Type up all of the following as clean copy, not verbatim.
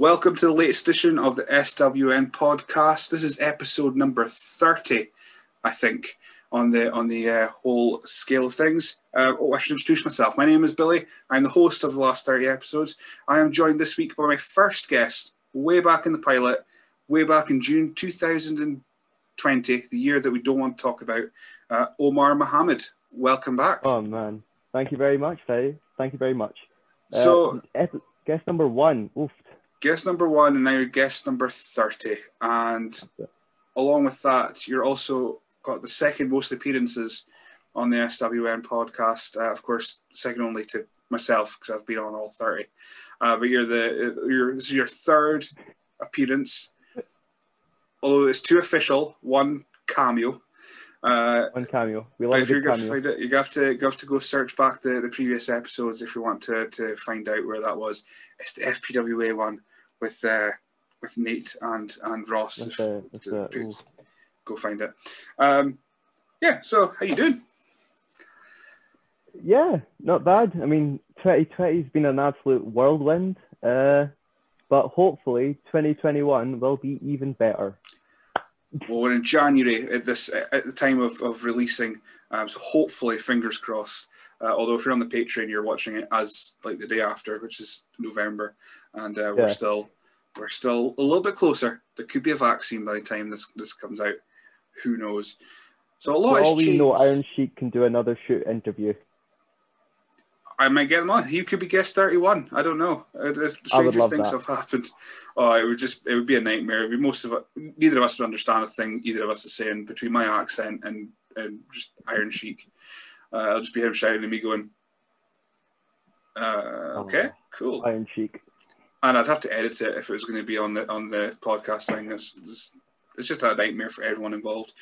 Welcome to the latest edition of the SWN podcast. This is episode number 30, I think, on the whole scale of things. I should introduce myself. My name is Billy. I'm the host of the last 30 episodes. I am joined this week by my first guest, way back in the pilot, way back in June 2020, the year that we don't want to talk about, Umar Mohammed. Welcome back. Oh, man. Thank you very much, Billy. Thank you very much. So, guest number one. Oof. Guest number one, and now you're guest number 30. And along with that, you're also got the second most appearances on the SWN podcast. Of course, second only to myself because I've been on all 30. But this is your third appearance, although it's two official, one cameo. One cameo. We love if you're going to find it, you have to go search back the previous episodes if you want to find out where that was. It's the FPWA one with Nate and Ross. Go find it. So how you doing? Yeah, not bad. I mean, 2020's been an absolute whirlwind, but hopefully 2021 will be even better. Well, we're in January at the time of releasing, so hopefully, fingers crossed. Although if you're on the Patreon, you're watching it as like the day after, which is November, and we're still a little bit closer. There could be a vaccine by the time this comes out. Who knows? So a lot has changed. We know Iron Sheik can do another shoot interview. I might get him on. He could be guest 31. I don't know. Stranger things have happened. Oh, it would be a nightmare. It'd be neither of us would understand a thing either of us is saying between my accent and just Iron Sheik. I'll just be him shouting at me going, okay, cool. Iron Sheik. And I'd have to edit it if it was going to be on the podcast thing. It's just a nightmare for everyone involved.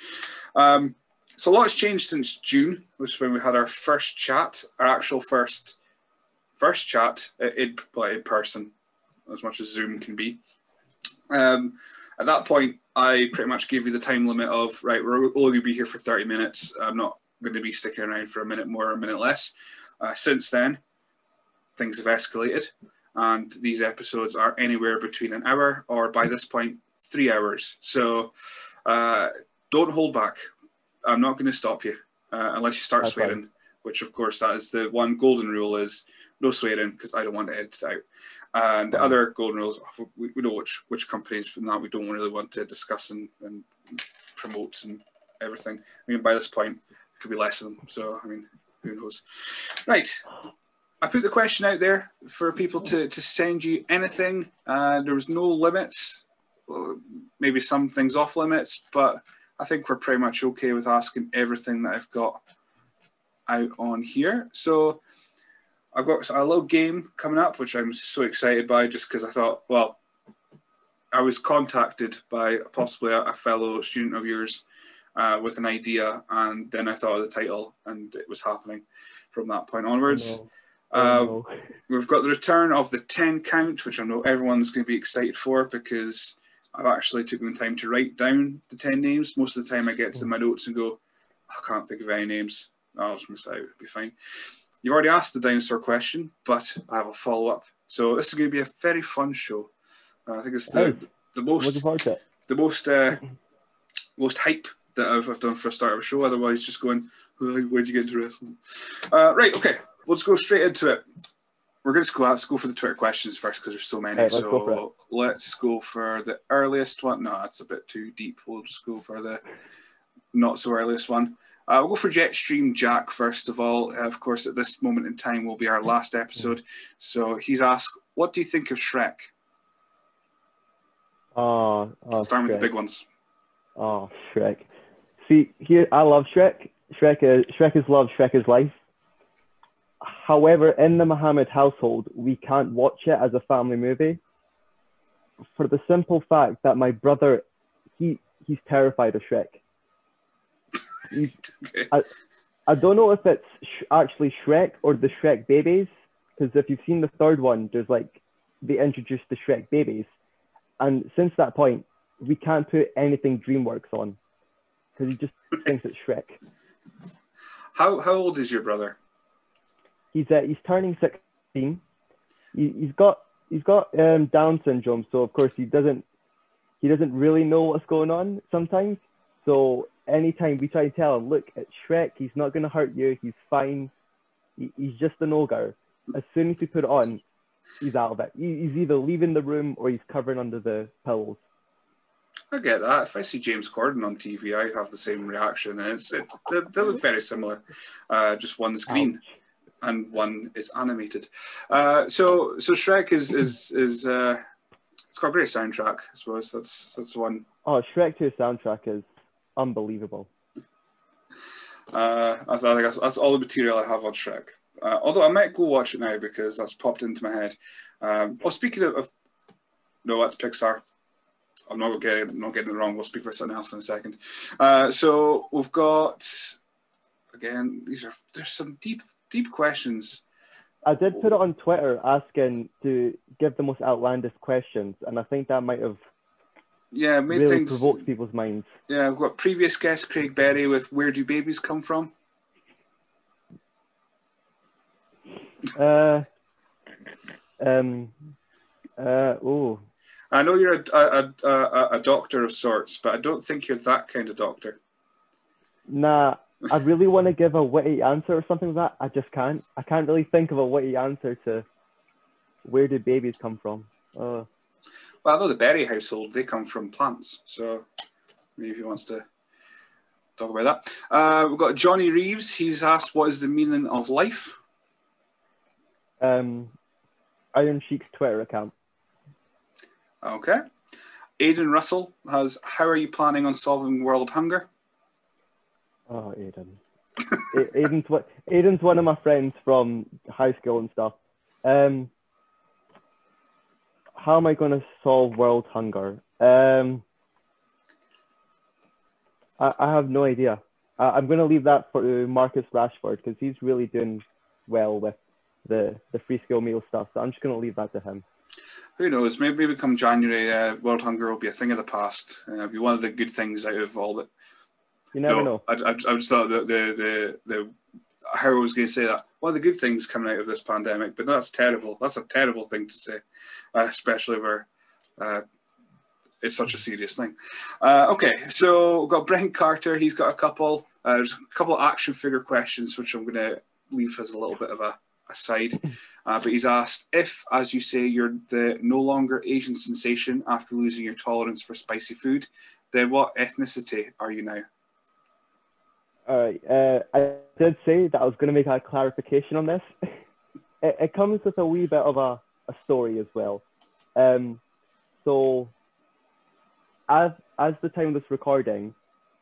So a lot's changed since June, which is when we had our first chat, our actual first chat in person, as much as Zoom can be. At that point, I pretty much gave you the time limit of, right, we're only going to be here for 30 minutes. I'm not going to be sticking around for a minute more or a minute less. Since then, things have escalated, and these episodes are anywhere between an hour or, by this point, 3 hours. So don't hold back. I'm not going to stop you unless you start swearing, which, of course, that is the one golden rule is no swearing because I don't want to edit it out. And the other golden rules, we know which companies from that we don't really want to discuss and promote and everything. I mean, by this point, it could be less of them. So, I mean, who knows? Right. I put the question out there for people to send you anything. There was no limits. Well, maybe some things off limits, but I think we're pretty much okay with asking everything that I've got out on here. So I've got a little game coming up, which I'm so excited by just because I thought, well, I was contacted by possibly a fellow student of yours with an idea, and then I thought of the title, and it was happening from that point onwards. Oh, no. We've got the return of the 10 count, which I know everyone's going to be excited for because I've actually taken the time to write down the 10 names. Most of the time I get to my notes and go, I can't think of any names. I'll just miss out. It'll be fine. You've already asked the dinosaur question, but I have a follow-up. So this is going to be a very fun show. I think it's the most hype that I've done for a start of a show. Otherwise, just going, where'd you get into wrestling? Right, okay. Let's go straight into it. We're going to go for the Twitter questions first because there's so many. Right, let's go for the earliest one. No, that's a bit too deep. We'll just go for the not so earliest one. We'll go for Jetstream Jack first of all. Of course, at this moment in time will be our last episode. So he's asked, "What do you think of Shrek?" Starting with the big ones. Oh, Shrek! See, here I love Shrek. Shrek is love. Shrek is life. However, in the Mohammed household, we can't watch it as a family movie for the simple fact that my brother, he's terrified of Shrek. I don't know if it's actually Shrek or the Shrek babies, because if you've seen the third one, there's like, they introduced the Shrek babies. And since that point, we can't put anything DreamWorks on because he just thinks it's Shrek. How old is your brother? He's turning 16. He's got Down syndrome, so of course he doesn't really know what's going on sometimes. So anytime we try to tell him, look, it's Shrek, he's not going to hurt you, he's fine, he's just an ogre. As soon as we put it on, he's out of it. He's either leaving the room or he's covering under the pillows. I get that. If I see James Corden on TV, I have the same reaction, and they look very similar. Just one's green, and one is animated. So Shrek is it's got a great soundtrack. I suppose that's one. Oh, Shrek 2 soundtrack is unbelievable. I think that's all the material I have on Shrek. Although I might go watch it now because that's popped into my head. Speaking of, no, that's Pixar. I'm not getting it wrong. We'll speak about something else in a second. So we've got, again, there's some deep questions. I did put it on Twitter asking to give the most outlandish questions, and I think that might have provoked people's minds. Yeah, I've got previous guest Craig Berry with "Where Do Babies Come From?" Oh. I know you're a doctor of sorts, but I don't think you're that kind of doctor. Nah, I really want to give a witty answer or something like that. I just can't. I can't really think of a witty answer to where do babies come from. Well, I know the Berry household, they come from plants. So maybe if he wants to talk about that. We've got Johnny Reeves. He's asked, what is the meaning of life? Iron Sheik's Twitter account. Okay. Aidan Russell has, how are you planning on solving world hunger? Oh, Aidan. Aidan's one of my friends from high school and stuff. How am I going to solve world hunger? I have no idea. I'm going to leave that for Marcus Rashford because he's really doing well with the free school meal stuff. So I'm just going to leave that to him. Who knows? Maybe come January, world hunger will be a thing of the past. It'll be one of the good things out of all that. You never know. I just thought that how I was going to say that. One of the good things coming out of this pandemic, but that's terrible. That's a terrible thing to say, especially where it's such a serious thing. Okay, so we've got Brent Carter. He's got a couple of action figure questions, which I'm going to leave as a little bit of aside, but he's asked if, as you say, you're the no longer Asian sensation after losing your tolerance for spicy food, then what ethnicity are you now? Alright, I did say that I was going to make a clarification on this. It comes with a wee bit of a story as well. So as the time of this recording,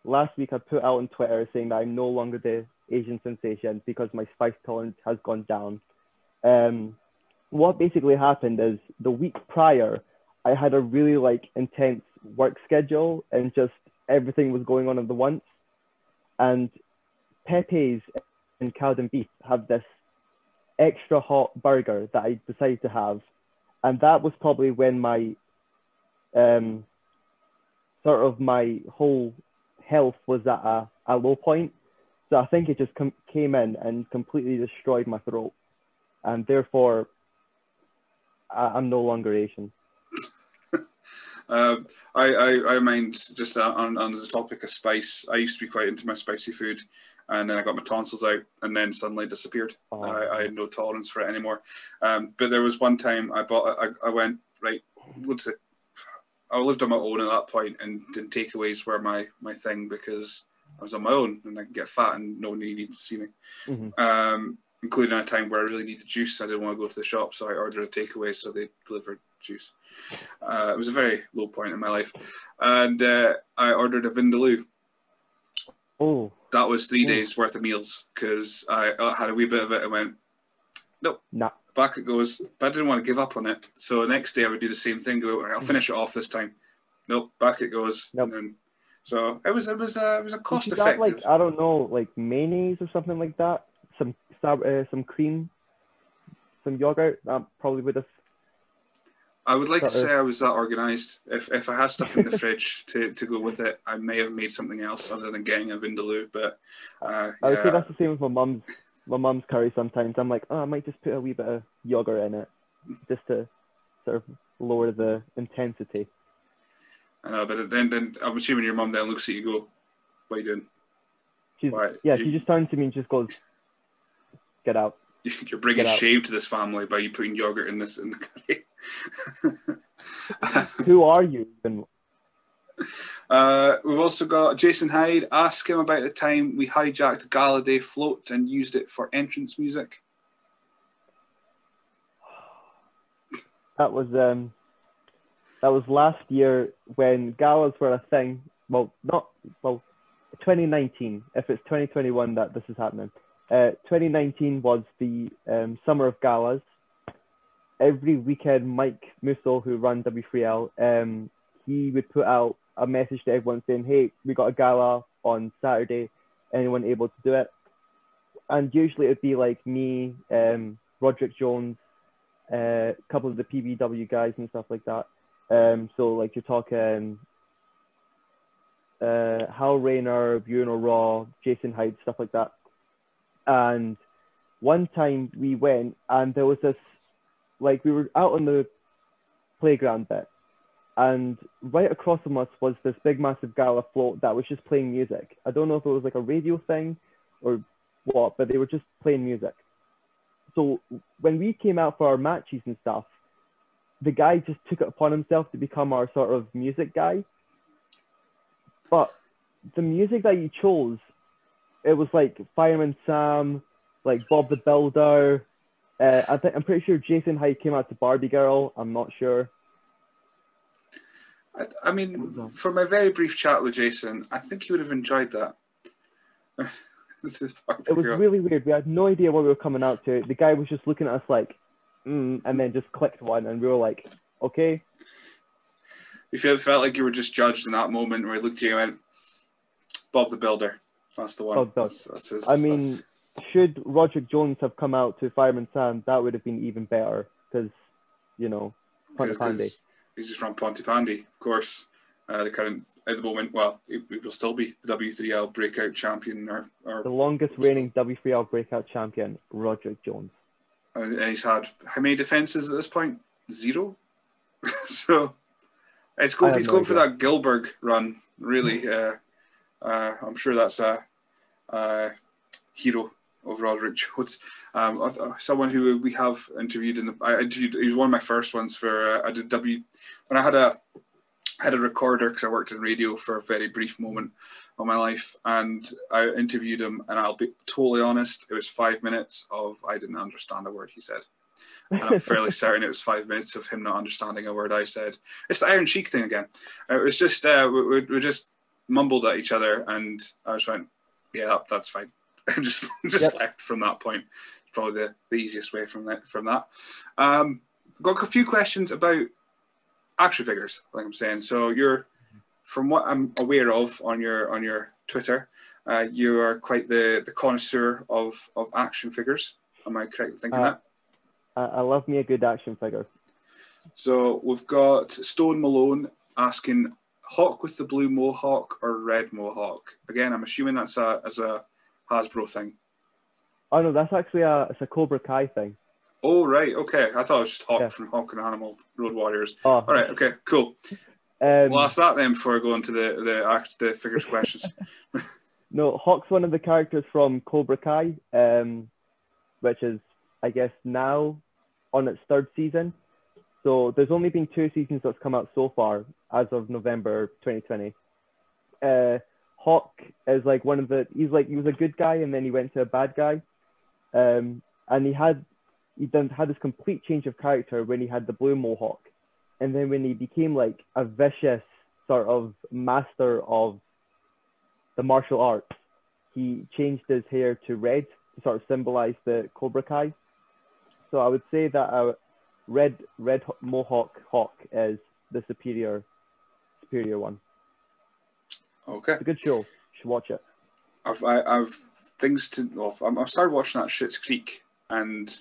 last week I put out on Twitter saying that I'm no longer the Asian sensation because my spice tolerance has gone down. What basically happened is the week prior, I had a really intense work schedule and just everything was going on at the once. And Pepe's and Cowden Beef have this extra hot burger that I decided to have. And that was probably when my, my whole health was at a low point. So I think it just came in and completely destroyed my throat. And therefore, I'm no longer Asian. I mind, just on the topic of spice, I used to be quite into my spicy food. And then I got my tonsils out and then suddenly disappeared. Oh. I had no tolerance for it anymore. But there was one time I went, right, what's it? I lived on my own at that point and takeaways were my thing because I was on my own and I could get fat and no one needed to see me. Mm-hmm. Including a time where I really needed juice. I didn't want to go to the shop, so I ordered a takeaway, so they delivered juice. It was a very low point in my life. And I ordered a Vindaloo. Oh. That was three days worth of meals because I had a wee bit of it and went, nope. Nah. Back it goes. But I didn't want to give up on it. So the next day I would do the same thing. Go, I'll finish it off this time. Nope. Back it goes. Nope. And so it was a cost effective. Like, I don't know, like mayonnaise or something like that. Some cream, some yogurt. That probably would have. I would like to say I was that organised. If I had stuff in the fridge to go with it, I may have made something else other than getting a vindaloo. But I would say that's the same with my mum's curry. Sometimes I'm like, oh, I might just put a wee bit of yogurt in it, just to sort of lower the intensity. I know, but then I'm assuming your mum then looks at you and go, "What are you doing?" She just turns to me and just goes, "Get out." You're bringing shame to this family by you putting yogurt in this in the curry. Who are you? We've also got Jason Hyde. Ask him about the time we hijacked Galladay float and used it for entrance music. That was last year when galas were a thing. Well, 2019. If it's 2021 that this is happening. 2019 was the summer of galas. Every weekend, Mike Musso, who runs W3L, he would put out a message to everyone saying, hey, we got a gala on Saturday. Anyone able to do it? And usually it'd be like me, Roderick Jones, a couple of the PBW guys and stuff like that. So like you're talking Hal Rayner, Bruno Raw, Jason Hyde, stuff like that. And one time we went and there was this, like we were out on the playground bit and right across from us was this big massive gala float that was just playing music. I don't know if it was like a radio thing or what, but they were just playing music. So when we came out for our matches and stuff, the guy just took it upon himself to become our sort of music guy. But the music that he chose, it was like Fireman Sam, like Bob the Builder. I'm pretty sure Jason Hyde came out to Barbie Girl. I'm not sure. I mean, from my very brief chat with Jason, I think he would have enjoyed that. It was really weird. We had no idea what we were coming out to. The guy was just looking at us like, and then just clicked one, and we were like, okay. If you felt like you were just judged in that moment, where I looked at you and went, Bob the Builder. That's the one. Oh, that's his. Should Roderick Jones have come out to Fireman Sam, that would have been even better because, you know, Pontypandy. He's just from Pontypandy, of course. The current, at the moment, well, he will still be the W3L breakout champion. Or the longest reigning W3L breakout champion, Roderick Jones. And he's had how many defences at this point? Zero. So it's going. He's going for that Gilbert run, really. I'm sure that's a hero of Roderick Jones, someone who we have interviewed. He was one of my first ones for when I had a recorder because I worked in radio for a very brief moment of my life, and I interviewed him. And I'll be totally honest, it was 5 minutes of I didn't understand a word he said, and I'm fairly certain it was 5 minutes of him not understanding a word I said. It's the Iron Sheik thing again. It was just we just mumbled at each other, and I was going, yeah, that's fine. And just left from that point. It's probably the easiest way from that. Got a few questions about action figures, like I'm saying. So you're, from what I'm aware of on your Twitter, you are quite the connoisseur of action figures. Am I correct in thinking that? I love me a good action figure. So we've got Stone Malone asking, Hawk with the blue mohawk or red mohawk? Again, I'm assuming that's a Hasbro thing. Oh no, that's actually a Cobra Kai thing. Oh right, okay. I thought it was just Hawk from Hawk and Animal Road Warriors. Oh. All right, okay, cool. We'll ask that then before I go into the figures questions. No, Hawk's one of the characters from Cobra Kai, which is, I guess, now on its third season. So there's only been 2 seasons that's come out so far as of November 2020. Hawk is like one of the, he was a good guy and then he went to a bad guy. And he had this complete change of character when he had the blue mohawk. And then when he became like a vicious sort of master of the martial arts, he changed his hair to red to sort of symbolize the Cobra Kai. So I would say that Red Mohawk Hawk is the superior one. Okay. It's a good show. You should watch it. I've things to. Well, I started watching that Schitt's Creek, and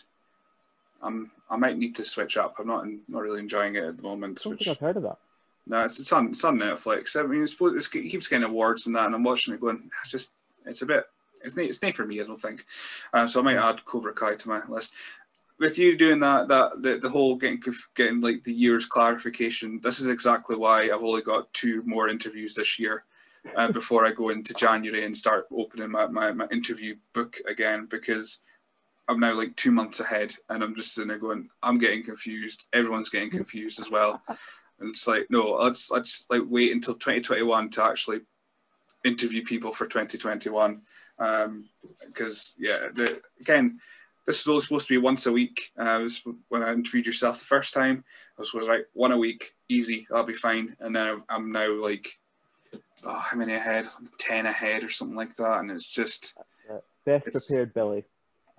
I might need to switch up. I'm not really enjoying it at the moment. I don't think I've heard of that. No, it's on Netflix. I mean, it keeps getting awards and that, and I'm watching it going, it's not for me, I don't think. So I might add Cobra Kai to my list. With you doing that the whole getting like the year's clarification, this is exactly why I've only got 2 more interviews this year before I go into January and start opening my interview book again, because I'm now like 2 months ahead and I'm just sitting there going, I'm getting confused. Everyone's getting confused as well. And it's like, no, let's like wait until 2021 to actually interview people for 2021. Because again, this is only supposed to be once a week. When I interviewed yourself the first time, I was like, one a week, easy, that'll be fine. And then I'm now like, how many ahead? 10 ahead or something like that. And it's just best prepared, Billy.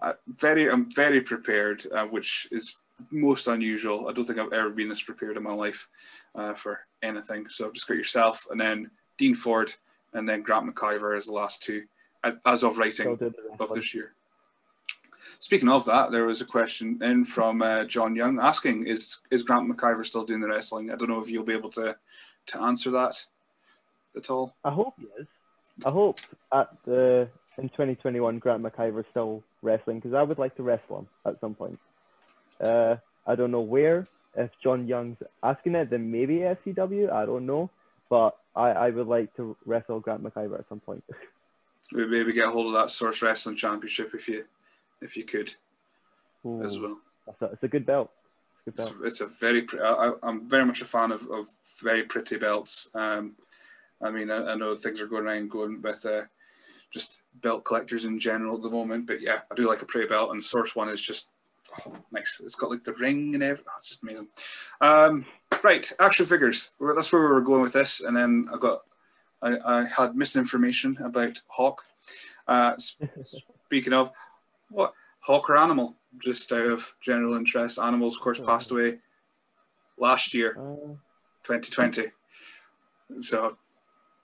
I'm very prepared, which is most unusual. I don't think I've ever been this prepared in my life for anything. So I've just got yourself, and then Dean Ford, and then Grant McIver as the last 2 as of writing of this year. Speaking of that, there was a question in from John Young asking, is Grant McIver still doing the wrestling? I don't know if you'll be able to answer that at all. I hope he is. I hope in 2021 Grant McIver is still wrestling, because I would like to wrestle him at some point. I don't know where. If John Young's asking it, then maybe FCW, I don't know. But I would like to wrestle Grant McIver at some point. We'd maybe get a hold of that Source Wrestling Championship if you could. Ooh, as well. It's a good belt. I'm very much a fan of very pretty belts. I mean, I know things are going around and going with just belt collectors in general at the moment. But yeah, I do like a pretty belt, and Source One is just nice. It's got like the ring and everything. It's just amazing. Right, action figures. That's where we were going with this, and then I had misinformation about Hawk. Speaking of, what, Hawk or Animal? Just out of general interest. Animals, of course, passed away last year, 2020. So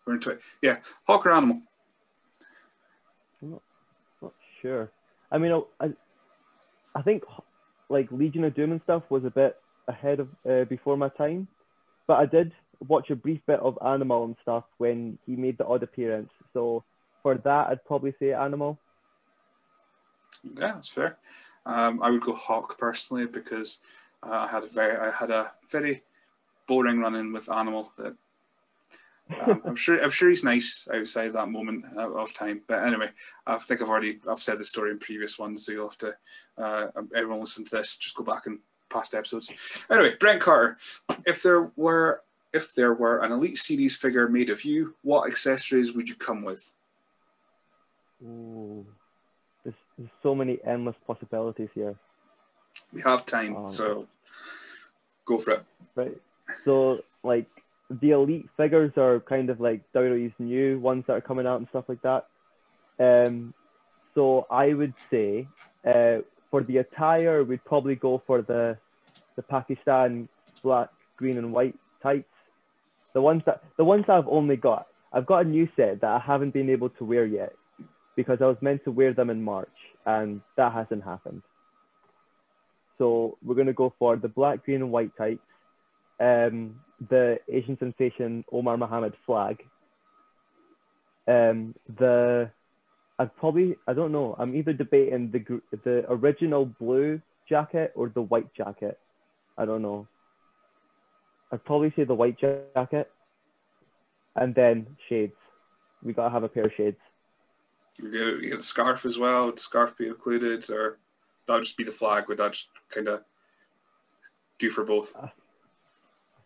we're in 20. Yeah, Hawk or Animal? I'm not sure. I mean, I think like Legion of Doom and stuff was a bit ahead of before my time, but I did watch a brief bit of Animal and stuff when he made the odd appearance. So for that, I'd probably say Animal. Yeah, that's fair. I would go Hawk personally, because I had a very boring run-in with Animal. That I'm sure he's nice outside that moment of time. But anyway, I think I've said the story in previous ones, so you'll have to everyone listen to this. Just go back and past episodes. Anyway, Brent Carter, if there were an Elite Series figure made of you, what accessories would you come with? Ooh, there's so many endless possibilities here. We have time, so go for it. Right. So, like, the Elite figures are kind of like WWE's new ones that are coming out and stuff like that. So I would say for the attire, we'd probably go for the Pakistan black, green, and white tights. The ones that I've only got. I've got a new set that I haven't been able to wear yet, because I was meant to wear them in March, and that hasn't happened. So we're going to go for the black, green, and white tights, the Asian sensation Umar Mohammed flag, I don't know. I'm either debating the original blue jacket or the white jacket. I don't know. I'd probably say the white jacket, and then shades. We gotta have a pair of shades. You get a scarf as well. Would the scarf be included, or that would just be the flag? Would that just kind of do for both?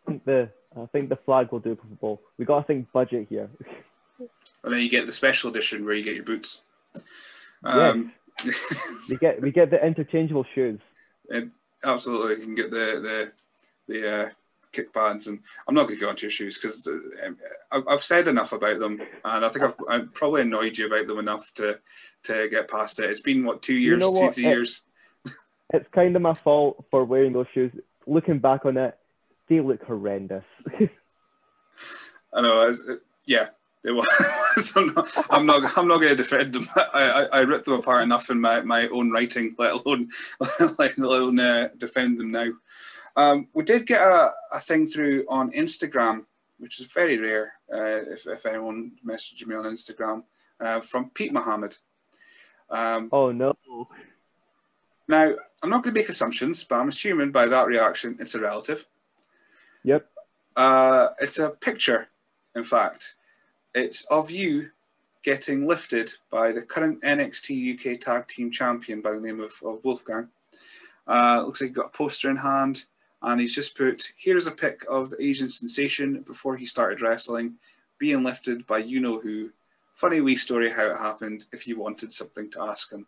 I think the flag will do for both. We gotta think budget here. And then you get the special edition where you get your boots. Yes. we get the interchangeable shoes. And absolutely, you can get the kickbands, and I'm not going to go into your shoes because I've said enough about them, and I think I've probably annoyed you about them enough to get past it. It's been 2 years, you know what? 2-3 years. It's kind of my fault for wearing those shoes. Looking back on it, they look horrendous. I know. Yeah, they were. I'm not going to defend them. I ripped them apart enough in my own writing, let alone defend them now. We did get a thing through on Instagram, which is very rare. If anyone messaged me on Instagram, from Pete Mohammed. Oh no. Now, I'm not going to make assumptions, but I'm assuming by that reaction, it's a relative. Yep. It's a picture, in fact. It's of you getting lifted by the current NXT UK Tag Team Champion by the name of Wolfgang. Looks like he's got a poster in hand, and he's just put, here's a pic of the Asian sensation before he started wrestling, being lifted by you-know-who. Funny wee story how it happened, if you wanted something to ask him.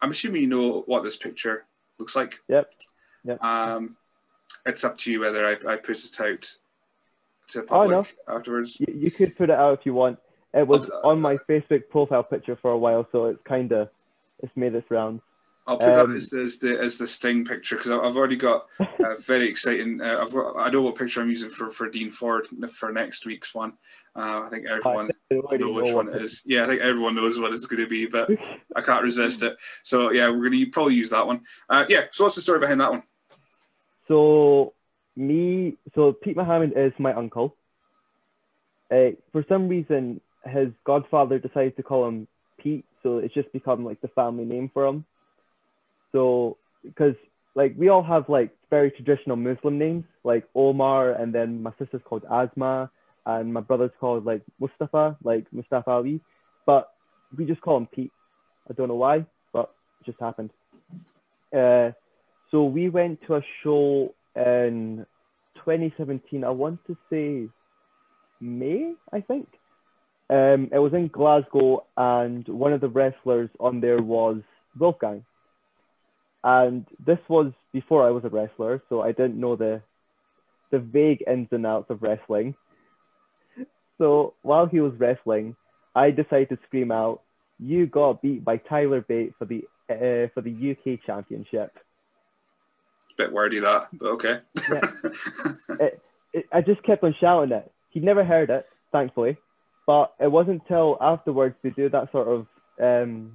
I'm assuming you know what this picture looks like. Yep. It's up to you whether I put it out to public afterwards. You could put it out if you want. It was on my Facebook profile picture for a while, so it's kind of made its round. I'll put that as the Sting picture, because I've already got a very exciting. I know what picture I'm using for Dean Ford for next week's one. I think everyone knows which one it is. Yeah, I think everyone knows what it's going to be, but I can't resist it. So yeah, we're going to probably use that one. Yeah. So what's the story behind that one? So Pete Mohammed is my uncle. For some reason, his godfather decided to call him Pete, so it's just become like the family name for him. So, because like we all have like very traditional Muslim names, like Omar, and then my sister's called Asma, and my brother's called like Mustafa Ali, but we just call him Pete. I don't know why, but it just happened. So we went to a show in 2017. I want to say May, I think. It was in Glasgow, and one of the wrestlers on there was Wolfgang. And this was before I was a wrestler, so I didn't know the vague ins and outs of wrestling. So while he was wrestling, I decided to scream out, "You got beat by Tyler Bate for the UK Championship." Bit wordy that, but okay. Yeah. I just kept on shouting it. He never heard it, thankfully, but it wasn't till afterwards they do that sort of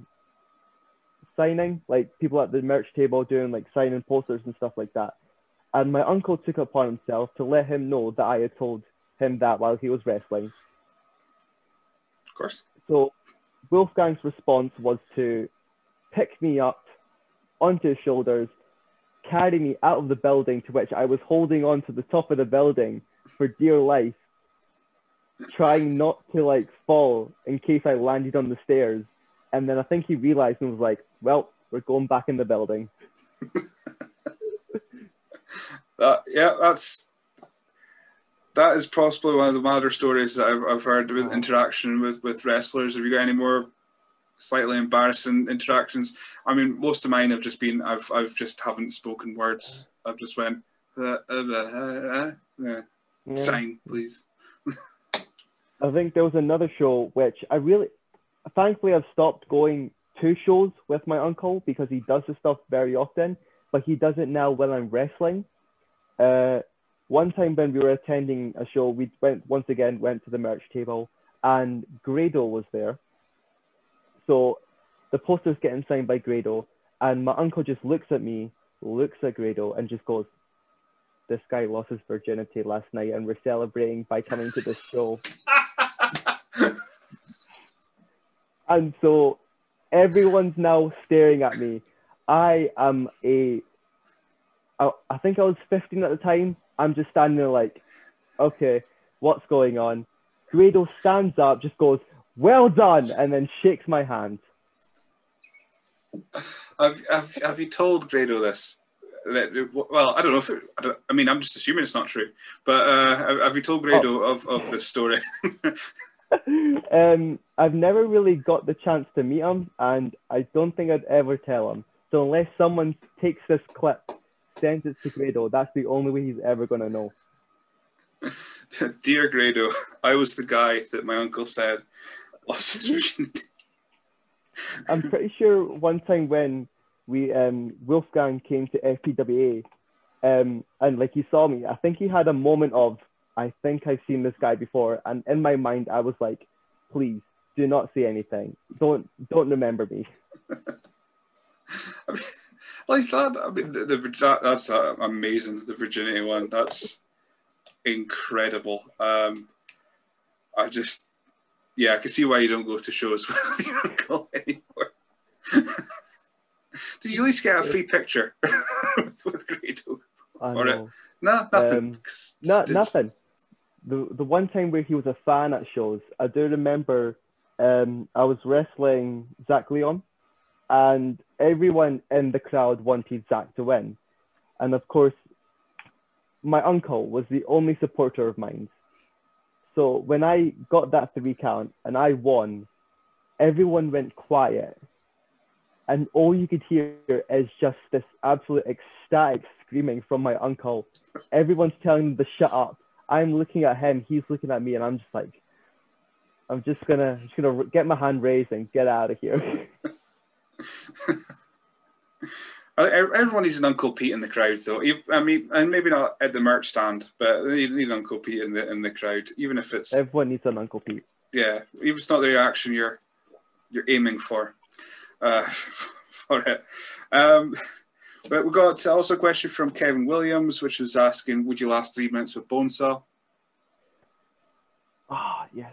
signing, like people at the merch table doing like signing posters and stuff like that. And my uncle took it upon himself to let him know that I had told him that while he was wrestling. Of course. So Wolfgang's response was to pick me up onto his shoulders, carry me out of the building, to which I was holding on to the top of the building for dear life, trying not to like fall in case I landed on the stairs. And then I think he realized and was like, well, we're going back in the building. That is possibly one of the madder stories that I've heard with interaction with wrestlers. Have you got any more slightly embarrassing interactions? I mean, most of mine have just been, I've just haven't spoken words. I've just went, Sign, please. I think there was another show which thankfully, I've stopped going to shows with my uncle because he does this stuff very often, but he does it now when I'm wrestling. One time when we were attending a show, we went to the merch table, and Grado was there. So the poster's getting signed by Grado, and my uncle just looks at me, looks at Grado, and just goes, "This guy lost his virginity last night, and we're celebrating by coming to this show." And so everyone's now staring at me. I am I think I was 15 at the time. I'm just standing there like, okay, what's going on? Grado stands up, just goes, "Well done," and then shakes my hand. Have you told Grado this? Well, I don't know if I'm just assuming it's not true. But have you told Grado of this story? I've never really got the chance to meet him, and I don't think I'd ever tell him. So unless someone takes this clip, sends it to Grado, that's the only way he's ever going to know. Dear Grado, I was the guy that my uncle said lost his virginity. I'm pretty sure one time when we Wolfgang came to FPWA, and like he saw me. I think he had a moment of, I think I've seen this guy before, and in my mind I was like, please do not say anything. Don't remember me. I mean, like that. I mean, that's amazing. The virginity one. That's incredible. I just, yeah, I can see why you don't go to shows with your uncle anymore. Did you at least get a free picture with Grado? No, nothing. Nothing. The one time where he was a fan at shows, I do remember. I was wrestling Zach Leon, and everyone in the crowd wanted Zach to win, and of course, my uncle was the only supporter of mine. So when I got that 3 count and I won, everyone went quiet. And all you could hear is just this absolute ecstatic screaming from my uncle. Everyone's telling him to shut up. I'm looking at him, he's looking at me, and I'm just like, I'm just gonna get my hand raised and get out of here. Everyone needs an Uncle Pete in the crowd, though. I mean, and maybe not at the merch stand, but they need an Uncle Pete in the crowd, even if it's. Everyone needs an Uncle Pete. Yeah, even if it's not the reaction you're aiming for. For it. But we got also a question from Kevin Williams, which was asking, would you last 3 minutes with Bonesaw? Ah, yes.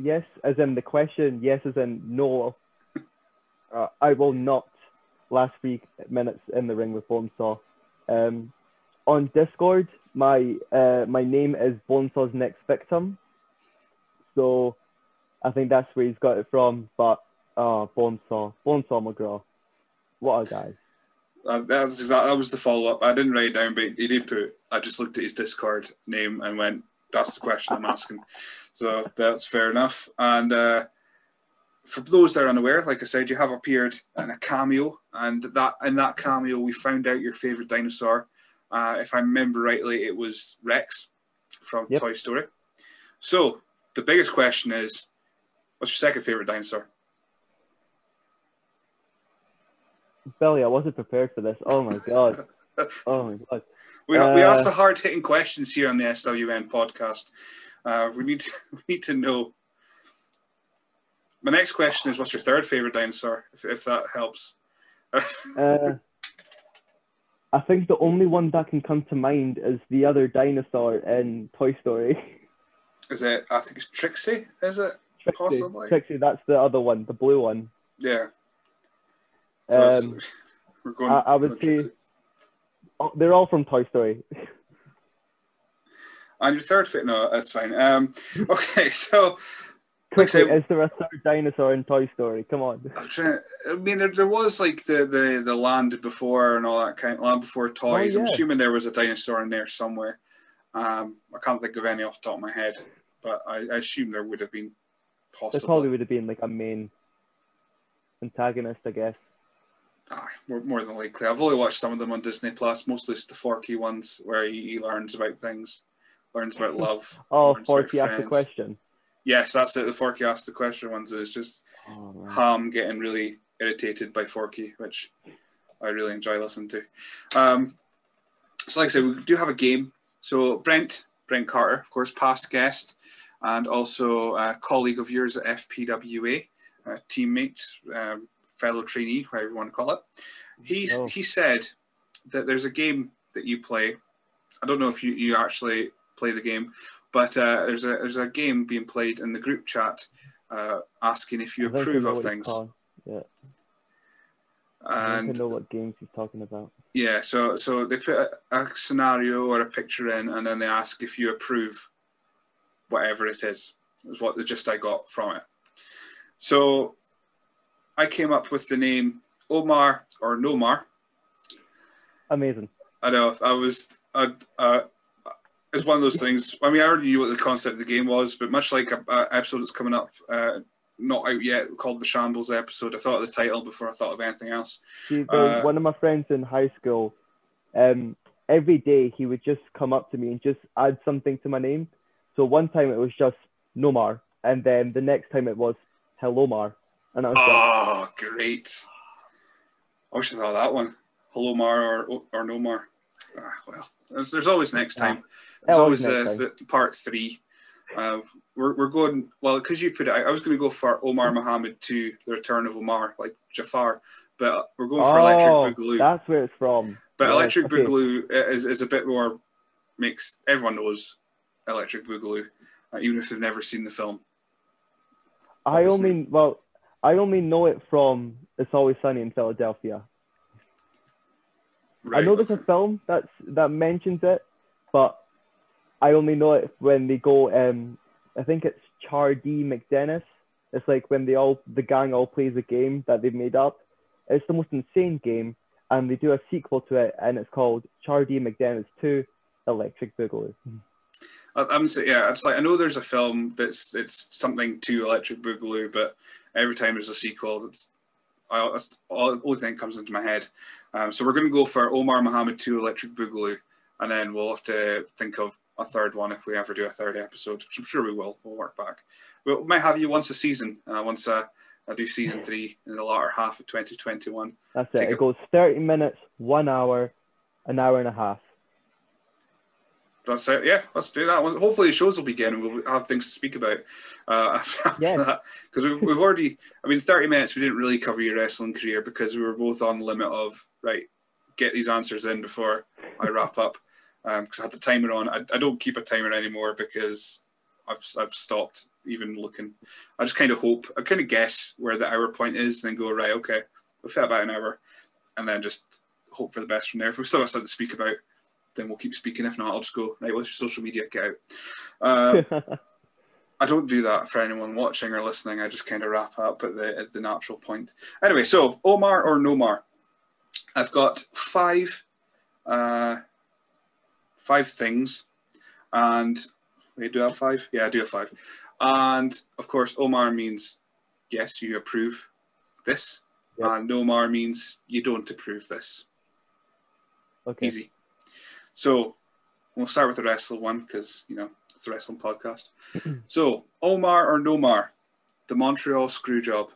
Yes, as in the question, yes, as in no. I will not last 3 minutes in the ring with Bonesaw. On Discord, my name is Bonesaw's Next Victim. So I think that's where he's got it from, but Bonesaw McGraw. What a guy. That was the follow-up. I didn't write it down, but he did put, I just looked at his Discord name and went, that's the question I'm asking. So that's fair enough. And for those that are unaware, like I said, you have appeared in a cameo, and in that cameo we found out your favourite dinosaur. If I remember rightly, it was Rex from Toy Story. So the biggest question is, what's your second favourite dinosaur? Billy, I wasn't prepared for this. Oh my god. Oh my god. We ask the hard-hitting questions here on the SWN podcast. We need to know. My next question is, what's your third favourite dinosaur, if that helps? I think the only one that can come to mind is the other dinosaur in Toy Story. Is it? I think it's Trixie, is it? Trixie, that's the other one, the blue one. Yeah. I would say they're all from Toy Story. And your third fit? No, that's fine. Okay, so quickly, is there a third dinosaur in Toy Story? Come on. I mean, there was like the land before and all that kind of land before toys. Oh, yeah. I'm assuming there was a dinosaur in there somewhere. I can't think of any off the top of my head, but I assume there would have been. Possibly. There probably would have been like a main antagonist, I guess. More than likely. I've only watched some of them on Disney Plus. Mostly it's the Forky ones where he learns about things, learns about love. Oh, Forky asked the question. Yes, that's it. The Forky asked the question ones. It's just Ham getting really irritated by Forky, which I really enjoy listening to. So, like I said, we do have a game. So Brent Carter, of course, past guest, and also a colleague of yours at FPWA, a teammate, fellow trainee, whatever you want to call it. He said that there's a game that you play. I don't know if you actually play the game, but there's a game being played in the group chat asking if you approve of things. Yeah. I don't know what games he's talking about. Yeah, so they put a scenario or a picture in, and then they ask if you approve whatever it is what the gist I got from it. So I came up with the name Omar or Nomar. Amazing. I know. It's one of those things. I mean, I already knew what the concept of the game was, but much like an episode that's coming up, not out yet, called the Shambles episode, I thought of the title before I thought of anything else. See, one of my friends in high school, every day he would just come up to me and just add something to my name. So one time it was just Nomar, and then the next time it was Hello Mar, And I was great. I wish I thought of that one. Hello, Mar, or no Mar. Well, there's always next time. There's always the part three. We're going, well, because you put it out, I was going to go for Umar Mohammed 2, The Return of Umar, like Jafar, but we're going for Electric Boogaloo. That's where it's from. But yes, Electric Boogaloo is a bit more, makes, everyone knows Electric Boogaloo, even if they've never seen the film. Obviously. I only know it from It's Always Sunny in Philadelphia. Right. I know there's a film that mentions it, but I only know it when they go, I think it's Chardy McDennis. It's like when the gang all plays a game that they've made up. It's the most insane game, and they do a sequel to it, and it's called Chardy McDennis 2: Electric Boogaloo. I'm saying, yeah, it's like I know there's a film that's something to Electric Boogaloo, but every time there's a sequel, that's the only thing that comes into my head. So we're going to go for Umar Mohammed 2: Electric Boogaloo, and then we'll have to think of a third one if we ever do a third episode, which I'm sure we will. We'll work back. We might have you once a season, once I do season 3 in the latter half of 2021. That's it. It goes 30 minutes, 1 hour, an hour and a half. That's it. Yeah, let's do that. Hopefully the shows will begin and we'll have things to speak about after that. Because we've already, 30 minutes, we didn't really cover your wrestling career because we were both on the limit of, right, get these answers in before I wrap up. Because I had the timer on. I don't keep a timer anymore because I've stopped even looking. I just kind of hope, I kind of guess where the hour point is and then go, right, okay, we've hit about an hour. And then just hope for the best from there. If we've still got something to speak about, then we'll keep speaking. If not, I'll just go, right, what's your social media? Get out. I don't do that for anyone watching or listening. I just kind of wrap up at the natural point. Anyway, so Omar or Nomar? I've got five things, and wait, do I have five? Yeah, I do have five. And of course, Omar means yes, you approve this, yep. And Nomar means you don't approve this. Okay. Easy. So we'll start with the wrestling one because it's a wrestling podcast. So Omar or Nomar, the Montreal Screwjob.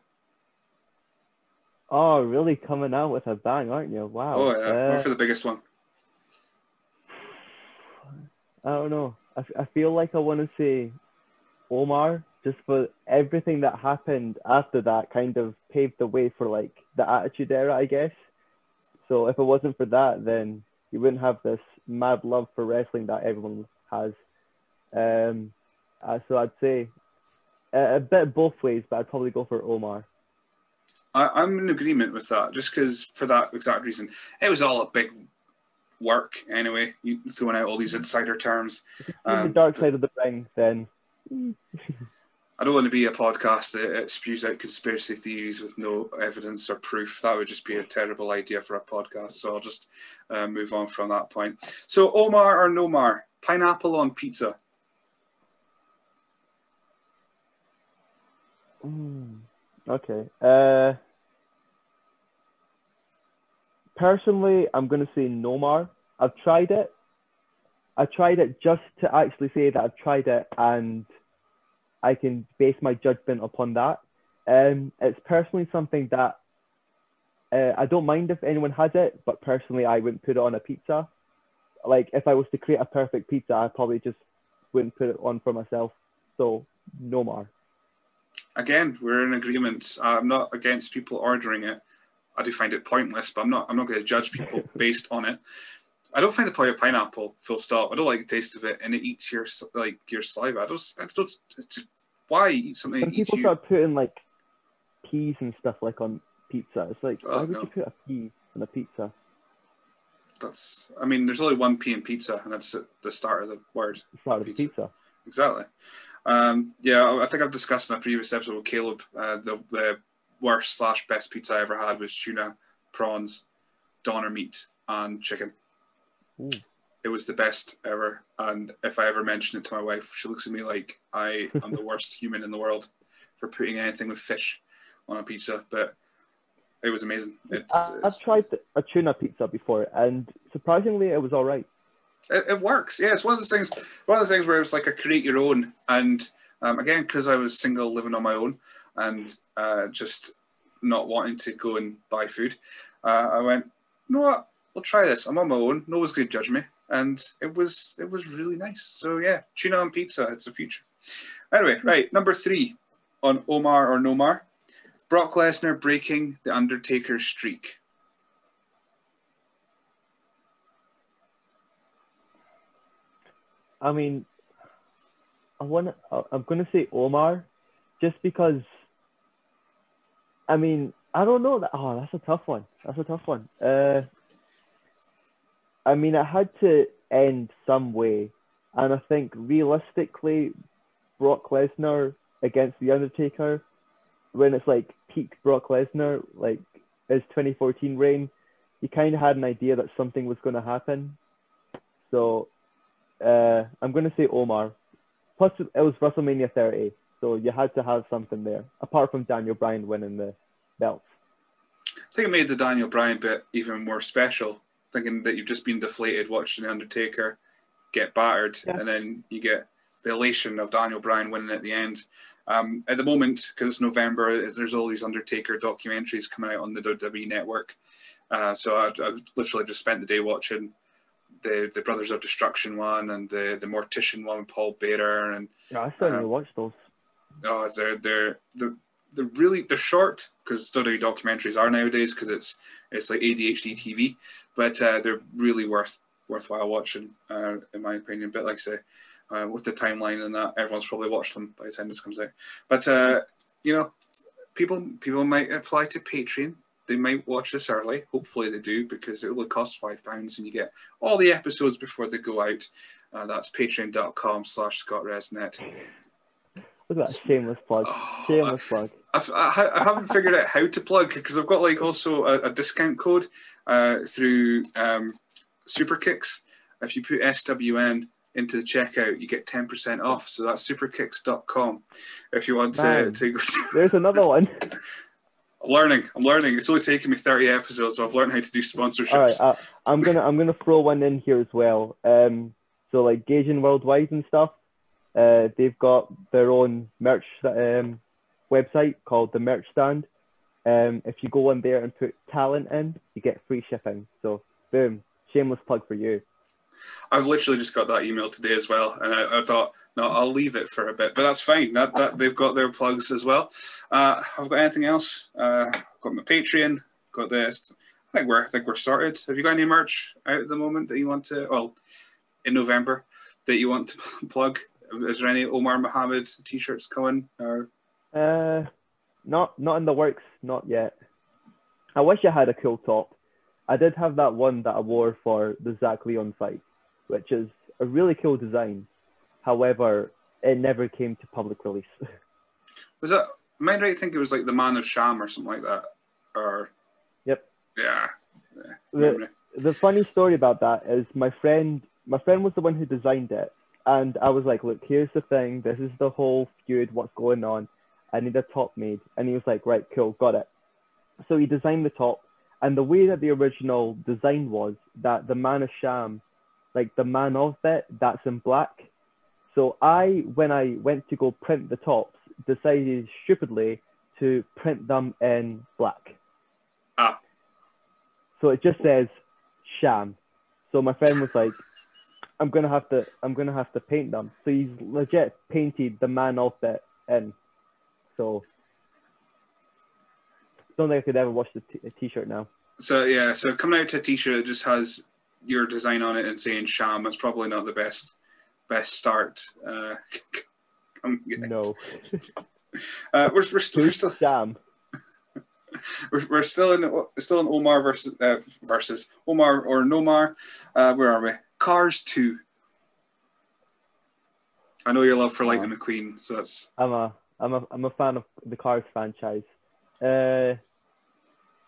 Oh, really coming out with a bang, aren't you? Wow. Oh yeah, went for the biggest one. I don't know. I feel like I want to say Omar, just for everything that happened after that kind of paved the way for like the Attitude Era, I guess. So if it wasn't for that, then you wouldn't have this mad love for wrestling that everyone has. So I'd say a bit both ways, but I'd probably go for Omar. I'm in agreement with that, just because for that exact reason. It was all a big work anyway, you throwing out all these insider terms. The dark side of the ring, then. I don't want to be a podcast that spews out conspiracy theories with no evidence or proof. That would just be a terrible idea for a podcast, so I'll just move on from that point. So Omar or Nomar, pineapple on pizza? Okay. Personally, I'm going to say Nomar. I've tried it. I tried it just to actually say that I've tried it, and I can base my judgment upon that. It's personally something that I don't mind if anyone has it, but personally, I wouldn't put it on a pizza. Like, if I was to create a perfect pizza, I probably just wouldn't put it on for myself. So, Nomar. Again, we're in agreement. I'm not against people ordering it. I do find it pointless, but I'm not going to judge people based on it. I don't find the point of pineapple, full stop. I don't like the taste of it, and it eats your saliva. I just why eat something that eats you? People start putting like peas and stuff like on pizza. It's like, why would you put a pea on a pizza? There's only one P in pizza, and that's at the start of the word. The start of pizza. Exactly. I think I've discussed in a previous episode with Caleb the worst/best pizza I ever had was tuna, prawns, doner meat, and chicken. Ooh. It was the best ever, and if I ever mention it to my wife, she looks at me like I am the worst human in the world for putting anything with fish on a pizza, but it was amazing. I've tried a tuna pizza before, and surprisingly it was all right. It works. Yeah, it's one of the things where it's like I create your own, and again, because I was single living on my own, and just not wanting to go and buy food, I went, you know what, we'll try this. I'm on my own. No one's going to judge me. And it was really nice. So yeah, tuna and pizza, it's the future. Anyway, right, number 3 on Omar or Nomar. Brock Lesnar breaking The Undertaker's streak. I mean, I'm going to say Omar just because, I mean, I don't know. Oh, that's a tough one. I mean, it had to end some way. And I think realistically, Brock Lesnar against The Undertaker, when it's like peak Brock Lesnar, like his 2014 reign, you kind of had an idea that something was going to happen. So I'm going to say Omar. Plus, it was WrestleMania 30, so you had to have something there, apart from Daniel Bryan winning the belt. I think it made the Daniel Bryan bit even more special, thinking that you've just been deflated watching The Undertaker get battered, yeah, and then you get the elation of Daniel Bryan winning at the end. At the moment, because it's November, there's all these Undertaker documentaries coming out on the WWE Network. So I've literally just spent the day watching the Brothers of Destruction one and the Mortician one with Paul Bearer. And yeah, I still need to watch those. Oh, they're short, because WWE documentaries are nowadays, because it's like ADHD TV, but they're really worthwhile watching, in my opinion. But like I say, with the timeline and that, everyone's probably watched them by the time this comes out. But you know, people might apply to Patreon. They might watch this early. Hopefully they do, because it will cost £5 and you get all the episodes before they go out. That's patreon.com/ScottResNet. Look at that shameless plug. Oh, shameless plug. I haven't figured out how to plug, because I've got like also a discount code through Superkicks. If you put SWN into the checkout, you get 10% off. So that's superkicks.com. If you want to go to... There's another one. I'm learning. It's only taken me 30 episodes, so I've learned how to do sponsorships. All right, I'm gonna throw one in here as well. So like Gaijin Worldwide and stuff, they've got their own merch website called The Merch Stand. If you go on there and put talent in, you get free shipping. So boom, shameless plug for you. I've literally just got that email today as well, and I thought, no, I'll leave it for a bit, but that's fine. That they've got their plugs as well. Have I got anything else? I've got my Patreon, got this. I think we're sorted. Have you got any merch out at the moment that you want to, well, in November, that you want to plug? Is there any Omar Mohammed t-shirts coming? Or? Not in the works, not yet. I wish I had a cool top. I did have that one that I wore for the Zach Leon fight, which is a really cool design. However, it never came to public release. Was that, am I right? I think it was like the Man of Sham or something like that. Or yep. Yeah. The funny story about that is my friend was the one who designed it. And I was like, look, here's the thing. This is the whole feud. What's going on? I need a top made. And he was like, right, cool, got it. So he designed the top. And the way that the original design was that the Man of Sham, like the man of it, that's in black. So I, when I went to go print the tops, decided stupidly to print them in black. Ah. So it just says Sham. So my friend was like, I'm gonna have to paint them. So he's legit painted the man of it in. So don't think I could ever watch a t-shirt now. So yeah, so coming out to a t-shirt that just has your design on it and saying Sham, it's probably not the best start. No. We're still Sham. we're still in Omar versus Omar or Nomar. Where are we? Cars 2. I know your love for Lightning McQueen, so that's. I'm a fan of the Cars franchise.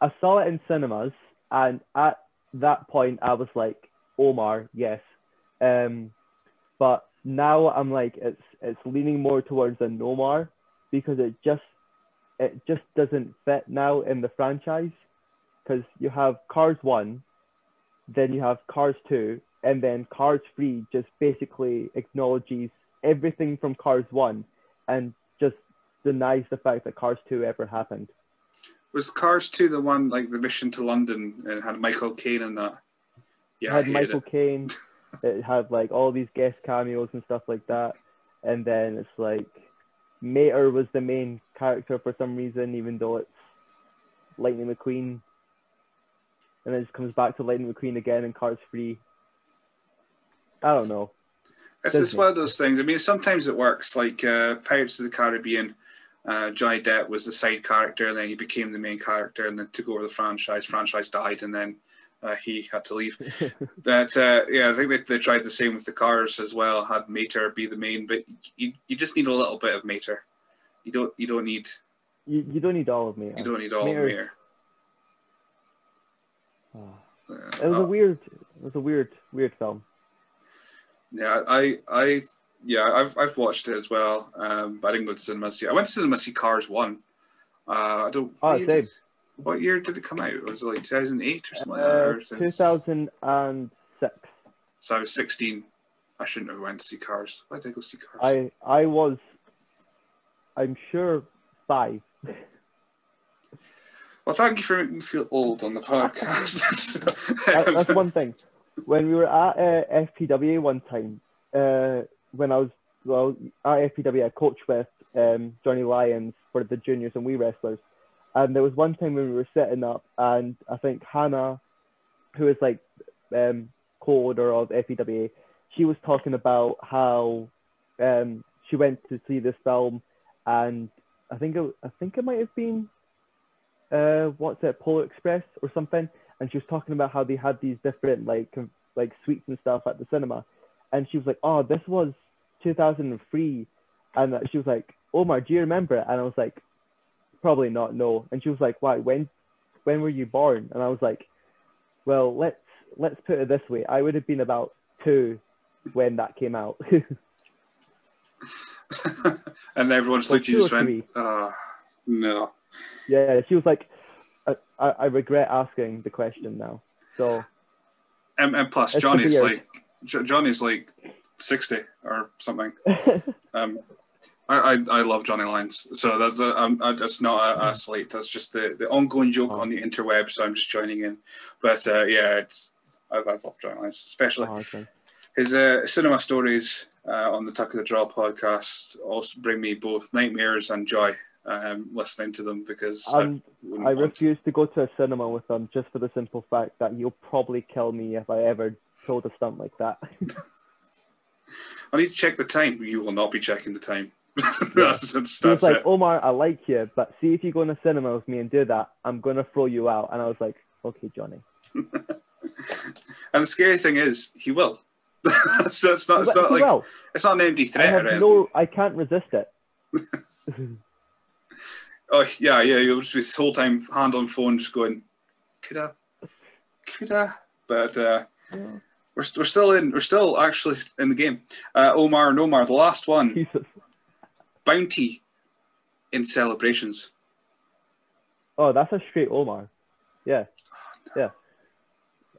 I saw it in cinemas, and at that point I was like, Omar, yes. But now I'm like, it's leaning more towards a Nomar, because it just doesn't fit now in the franchise, because you have Cars 1, then you have Cars 2, and then Cars 3 just basically acknowledges everything from Cars 1 and just denies the fact that Cars 2 ever happened. Was Cars 2 the one, like the mission to London, and had Michael Caine in that? Yeah, it had Michael Caine. It had like all these guest cameos and stuff like that. And then it's like Mater was the main character for some reason, even though it's Lightning McQueen. And then it just comes back to Lightning McQueen again in Cars 3. I don't know. It's just one of those things. I mean, sometimes it works. Like Pirates of the Caribbean, Johnny Depp was the side character, and then he became the main character, and then took over the franchise. Franchise died, and then he had to leave. Yeah, I think they tried the same with the Cars as well. Had Mater be the main, but you just need a little bit of Mater. You don't need all of Mater. You don't need all of Mater. Oh. Yeah, it was a weird film. Yeah, I've watched it as well. But I didn't go to cinema. I went to cinema to see Cars One. I don't. What year did it come out? Was it like 2008 or something? 2006. So I was 16. I shouldn't have went to see Cars. Why did I go see Cars? I was, I'm sure, 5. Well, thank you for making me feel old on the podcast. That's one thing. When we were at FPWA one time, when I was at FPWA, I coached with Johnny Lyons for the juniors and wee wrestlers. And there was one time when we were setting up, and I think Hannah, who is like co-owner of FPWA, she was talking about how she went to see this film, and I think it might have been Polar Express or something. And she was talking about how they had these different like suites and stuff at the cinema, and she was like, "Oh, this was 2003," and she was like, "Omar, do you remember it?" And I was like, "Probably not, no." And she was like, "Why? When were you born?" And I was like, "Well, let's put it this way: I would have been about 2 when that came out." And everyone's like, "You just went, oh, no." Yeah, she was like, I regret asking the question now. So, and plus, Johnny's like 60 or something. I love Johnny Lyons, so that's not a slate. That's just the ongoing joke on the interweb. So I'm just joining in. But yeah, I love Johnny Lyons, especially his cinema stories on the Tuck of the Draw podcast. Also, bring me both nightmares and joy. Listening to them, because I refuse to go to a cinema with them, just for the simple fact that you'll probably kill me if I ever told a stunt like that. I need to check the time. You will not be checking the time. That's like, Omar, I like you, but see if you go in a cinema with me and do that, I'm going to throw you out. And I was like, okay, Johnny. And the scary thing is, he will. So it's not an empty threat. I can't resist it. Oh yeah, you'll just be this whole time hand on phone, just going, coulda, but yeah. we're still actually in the game. Omar and Omar, the last one, Jesus. Bounty in celebrations. Oh, that's a straight Omar. Yeah, oh, no. Yeah.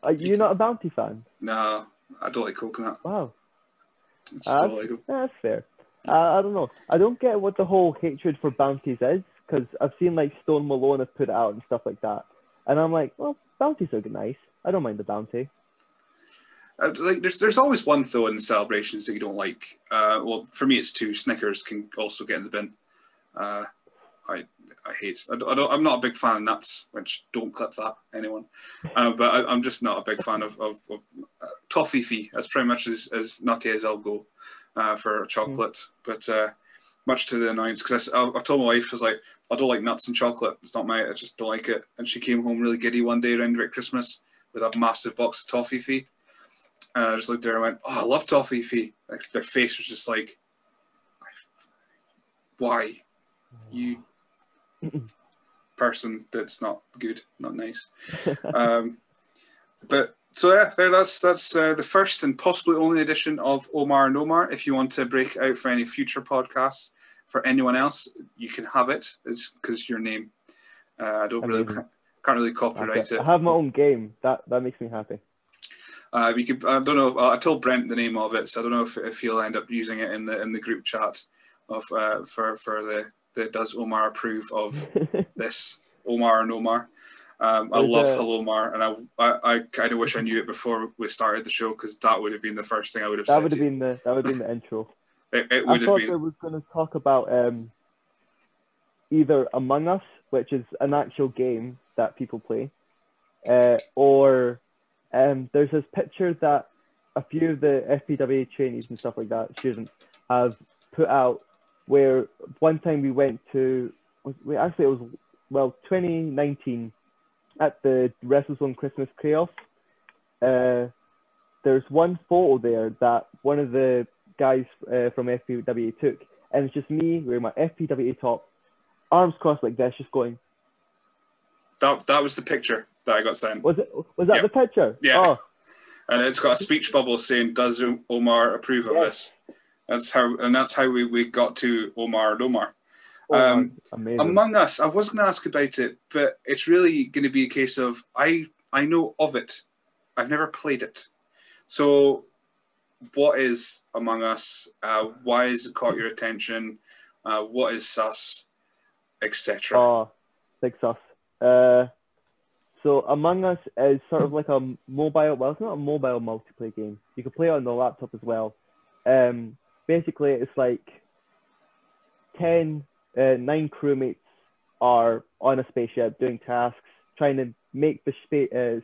Are you not a Bounty fan? No, I don't like coconut. Wow, that's fair. I don't know. I don't get what the whole hatred for bounties is, because I've seen like Stone Malone have put it out and stuff like that, and I'm like, well, bounties are nice. I don't mind the bounty. Like, there's always one though in celebrations that you don't like. Well, for me, it's 2. Snickers can also get in the bin. I hate. I'm not a big fan of nuts, which don't clip that anyone. But I'm just not a big fan of toffee. That's pretty much as nutty as I'll go for chocolate. But much to the annoyance, because I told my wife, I was like, I don't like nuts and chocolate. It's not my. I just don't like it. And she came home really giddy one day around Christmas with a massive box of toffee. And I just looked at her and went, "Oh, I love toffee." Like, their face was just like, "Why, you?" Person that's not good, not nice. But so yeah, that's the first and possibly only edition of Omar and Omar. If you want to break out for any future podcasts for anyone else, you can have it. It's because your name. I can't really copyright it. I have my own game. That makes me happy. I don't know. I told Brent the name of it, so I don't know if he'll end up using it in the group chat for the. the does Omar approve of this? Omar and Omar. I love Hello Omar, and I kind of wish I knew it before we started the show, because that would have been the first thing I would have said. That would have been the intro. It would have been. I thought I was going to talk about either Among Us, which is an actual game that people play, or there's this picture that a few of the FPWA trainees and stuff like that, students, have put out, where one time we went to, it was 2019, at the WrestleZone Christmas Chaos. There's one photo there that one of the guys from FPWA took, and it's just me wearing my FPWA top, arms crossed like this, just going. That was the picture that I got sent. Was it? Was that the picture? Yeah. Oh. And it's got a speech bubble saying, "Does Omar approve of this?" That's how we got to Omar and Omar. Among Us, I was going to ask about it, but it's really going to be a case of I know of it, I've never played it. So, what is Among Us? Why has it caught your attention? What is sus, etc.? Oh, big sus. So Among Us is sort of like a mobile. Well, it's not a mobile multiplayer game. You can play it on the laptop as well. Basically, it's like 9 crewmates are on a spaceship doing tasks, trying to make the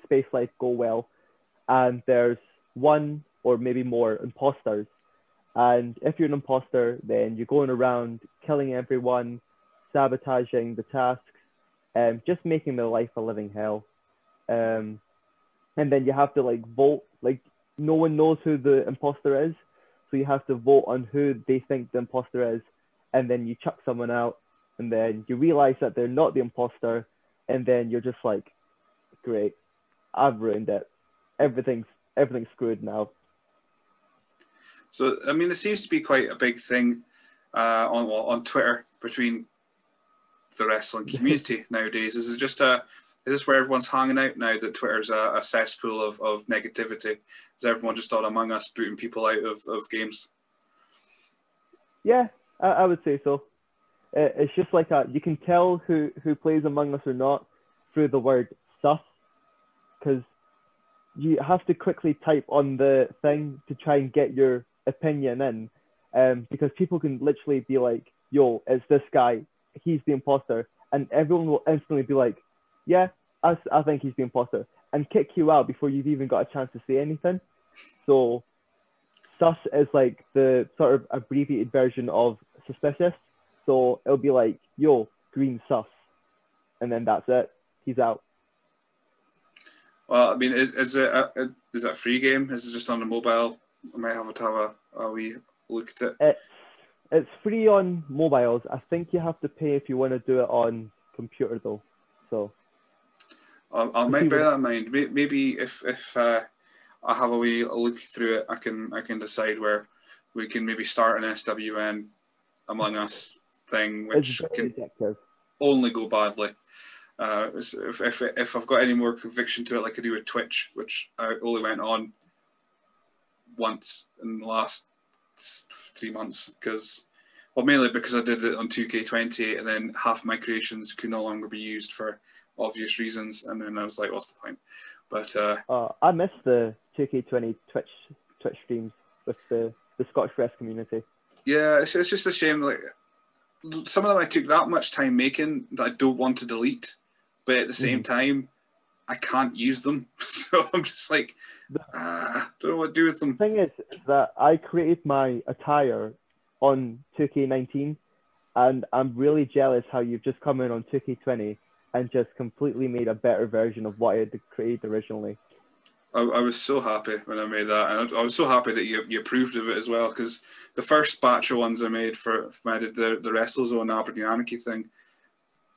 space life go well, and there's one or maybe more imposters. And if you're an imposter, then you're going around killing everyone, sabotaging the tasks, just making their life a living hell. And then you have to vote. No one knows who the imposter is, so you have to vote on who they think the imposter is. And then you chuck someone out, and then you realize that they're not the imposter, and then you're just like, great, I've ruined it. Everything's screwed now. So, I mean, it seems to be quite a big thing on Twitter between the wrestling community nowadays. Is this where everyone's hanging out now that Twitter's a cesspool of negativity? Is everyone just on Among Us booting people out of games? Yeah. I would say so. It's just like that. You can tell who plays Among Us or not through the word sus, because you have to quickly type on the thing to try and get your opinion in, because people can literally be like, yo, it's this guy, he's the imposter, and everyone will instantly be like, yeah, I think he's the imposter, and kick you out before you've even got a chance to say anything. So sus is like the sort of abbreviated version of suspicious. So it'll be like, yo, green sus. And then that's it. He's out. Well, I mean, is it a free game? Is it just on the mobile? I might have to have a wee look at it. It's free on mobiles. I think you have to pay if you want to do it on computer, though. So I'll bear that in mind. Maybe if I have a wee look through it, I can decide where we can maybe start an SWN Among Us thing, which can only go badly. If I've got any more conviction to it, like I do with Twitch, which I only went on once in the last 3 months, mainly because I did it on 2K20, and then half my creations could no longer be used for obvious reasons, and then I was like, what's the point? But I miss the 2K20 Twitch streams with the Scottish Wrestling community. Yeah, it's just a shame. Like, some of them I took that much time making that I don't want to delete, but at the same time, I can't use them. So I'm just like, don't know what to do with them. The thing is that I created my attire on 2K19, and I'm really jealous how you've just come in on 2K20. And just completely made a better version of what I had created originally. I was so happy when I made that, and I was so happy that you approved of it as well. Because the first batch of ones I made when I did the WrestleZone Aberdeen Anarchy thing,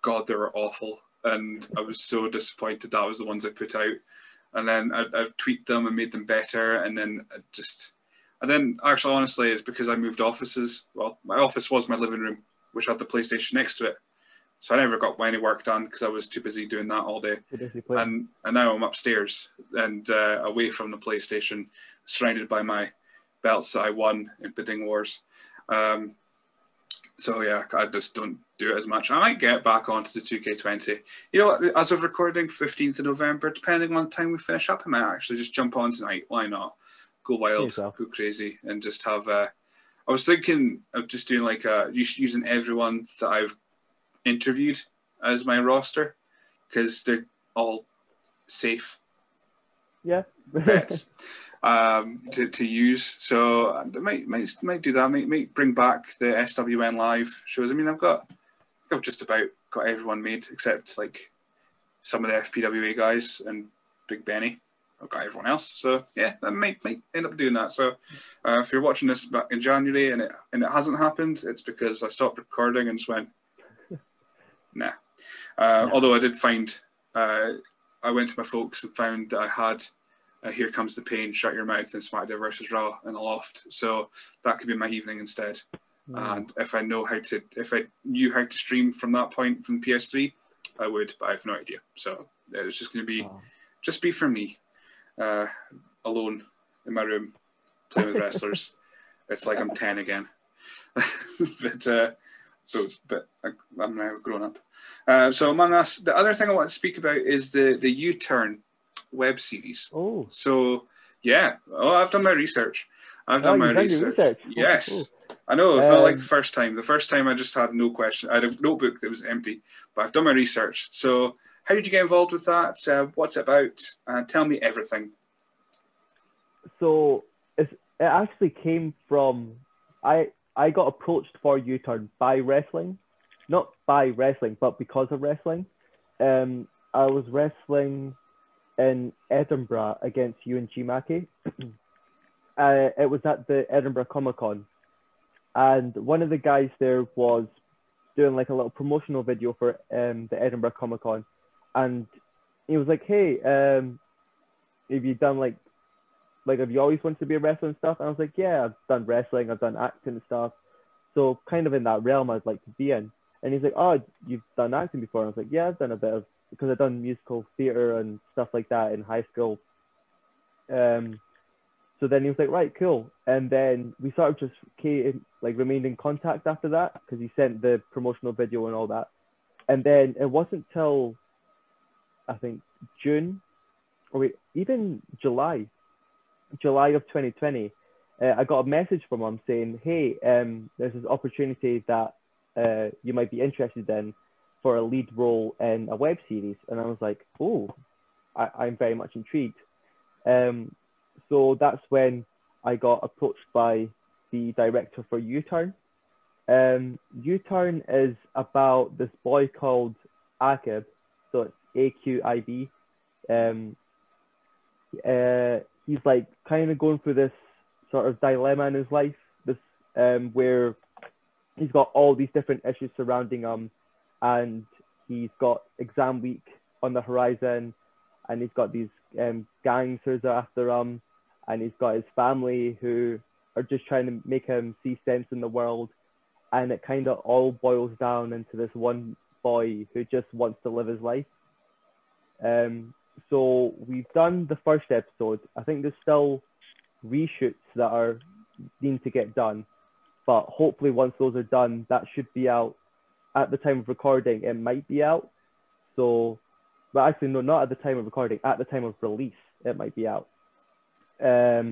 God, they were awful, and I was so disappointed that was the ones I put out. And then I've tweaked them and made them better, and then actually, honestly, it's because I moved offices. Well, my office was my living room, which had the PlayStation next to it. So I never got any work done because I was too busy doing that all day. And now I'm upstairs and away from the PlayStation, surrounded by my belts that I won in bidding wars. So yeah, I just don't do it as much. I might get back onto the 2K20. You know, as of recording, 15th of November, depending on the time we finish up, I might actually just jump on tonight. Why not? Go wild, go crazy, and just have a... I was thinking of just doing like a... using everyone that I've interviewed as my roster, because they're all safe. Yeah. Bets. To use, so I might do that. Might bring back the SWN live shows. I mean, I've just about got everyone made except like some of the FPWA guys and Big Benny. I've got everyone else, so yeah, I might end up doing that. So if you're watching this back in January and it hasn't happened, it's because I stopped recording and just went nah. Although I did find I went to my folks and found that I had. Here Comes the Pain, Shut Your Mouth, and SmackDown vs. Raw in the loft. So that could be my evening instead. Wow. And if I knew how to stream from that point from PS3, I would, but I have no idea. So it's just going to be, just be for me, alone in my room, playing with wrestlers. It's like I'm 10 again. But I'm now grown up. So among us, the other thing I want to speak about is the U-Turn web series. Oh, so yeah. Oh, I've done my research. I've done my research. Cool, yes, cool. I know. It's not like the first time. The first time I just had no question. I had a notebook that was empty, but I've done my research. So, how did you get involved with that? What's it about? Tell me everything. So it actually came from I got approached for U-Turn by wrestling, not by wrestling, but because of wrestling. I was wrestling in Edinburgh against Ewan G. Mackey. It was at the Edinburgh Comic Con, and one of the guys there was doing like a little promotional video for the Edinburgh Comic Con, and he was like, "Hey, have you done like have you always wanted to be a wrestler and stuff?" And I was like, "Yeah, I've done wrestling, I've done acting and stuff, so kind of in that realm I'd like to be in." And he's like, "Oh, you've done acting before?" And I was like, "Yeah, I've done a bit of." Because I'd done musical theatre and stuff like that in high school. So then he was like, right, cool. And then we sort of just remained in contact after that, because he sent the promotional video and all that. And then it wasn't till, I think, July of 2020, I got a message from him saying, hey, there's this opportunity that you might be interested in, for a lead role in a web series. And I was like, oh, I'm very much intrigued. So that's when I got approached by the director for U-Turn. U-Turn is about this boy called Aqib, so it's A-Q-I-B. He's like kind of going through this sort of dilemma in his life, where he's got all these different issues surrounding him, and he's got exam week on the horizon, and he's got these gangsters after him, and he's got his family who are just trying to make him see sense in the world, and it kind of all boils down into this one boy who just wants to live his life. So we've done the first episode. I think there's still reshoots that are deemed to get done, but hopefully once those are done, that should be out. At the time of recording, it might be out. So, but actually, no, not at the time of recording. At the time of release, it might be out. So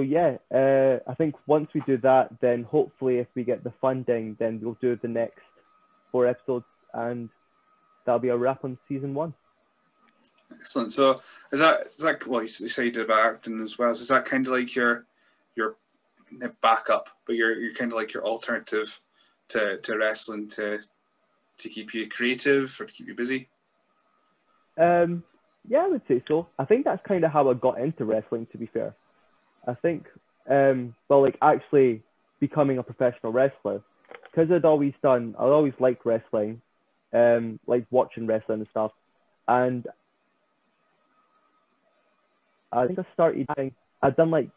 yeah, I think once we do that, then hopefully if we get the funding, then we'll do the next 4 episodes, and that'll be a wrap on season 1. Excellent. So is that well, you said about acting as well. So is that kind of like your backup, but you're kind of like your alternative to wrestling to keep you creative or to keep you busy? Yeah, I would say so. I think that's kind of how I got into wrestling, to be fair. I think, actually becoming a professional wrestler, because I always liked wrestling, like watching wrestling and stuff. And I think I started, I'd done like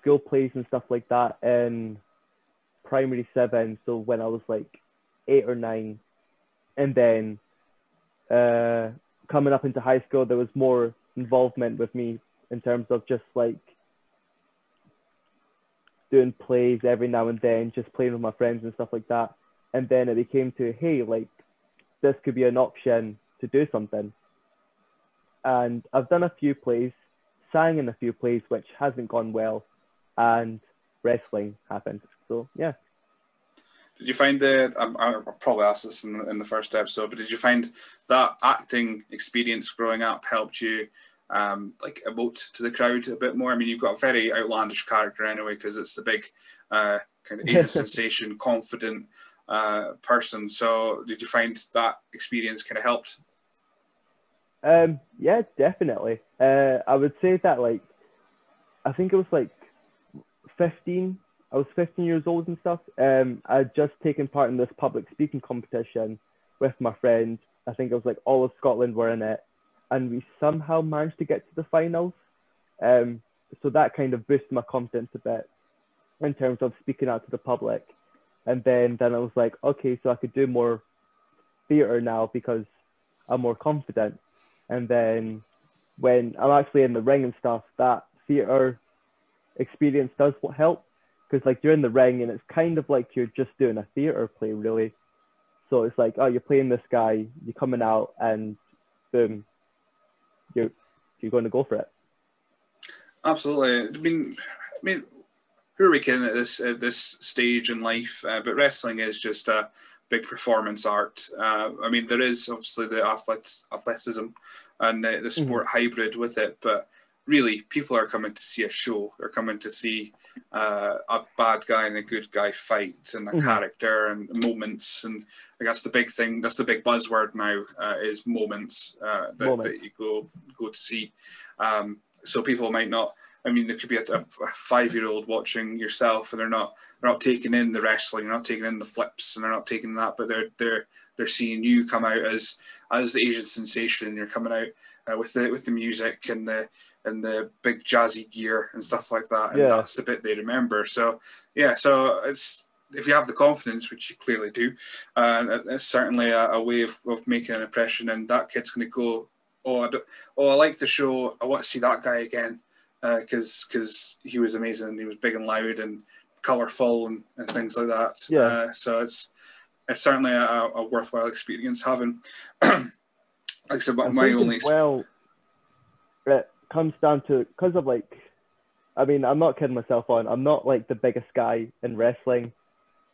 skill plays and stuff like that in primary 7, so when I was like 8 or 9, and then coming up into high school, there was more involvement with me in terms of just like doing plays every now and then, just playing with my friends and stuff like that. And then it became to, hey, like, this could be an option to do something. And I've done a few plays, sang in a few plays, which hasn't gone well, and wrestling happened. So, yeah. Did you find the, I probably asked this in the first episode, but did you find that acting experience growing up helped you like emote to the crowd a bit more? I mean, you've got a very outlandish character anyway, because it's the big kind of Asian sensation, confident person. So did you find that experience kind of helped? Yeah, definitely. I would say that, like, I think it was like 15. I was 15 years old and stuff. I'd just taken part in this public speaking competition with my friend. I think it was like all of Scotland were in it, and we somehow managed to get to the finals. So that kind of boosted my confidence a bit in terms of speaking out to the public. And then I was like, okay, so I could do more theatre now because I'm more confident. And then when I'm actually in the ring and stuff, that theatre experience does help. Because, like, you're in the ring and it's kind of like you're just doing a theatre play, really. So it's like, oh, you're playing this guy, you're coming out, and boom, you're going to go for it. Absolutely. I mean, who are we kidding at this stage in life? But wrestling is just a big performance art. I mean, there is obviously the athleticism and the sport hybrid with it, but really, people are coming to see a show. They're coming to see a bad guy and a good guy fight, and a character and moments. And I guess the big thing, that's the big buzzword now, is moments that you go to see. So people might not, I mean, there could be a 5-year-old watching yourself, and they're not taking in the wrestling, they're not taking in the flips, and they're not taking that, but they're seeing you come out as the Asian sensation. You're coming out with the music and the big jazzy gear and stuff like that, and that's the bit they remember. So yeah, so it's, if you have the confidence, which you clearly do, it's certainly a way of making an impression. And that kid's going to go, I like the show, I want to see that guy again, because he was amazing, and he was big and loud and colourful and things like that. So it's certainly a worthwhile experience having. Like, so my only comes down to, because of, like, I mean, I'm not kidding myself on, I'm not like the biggest guy in wrestling,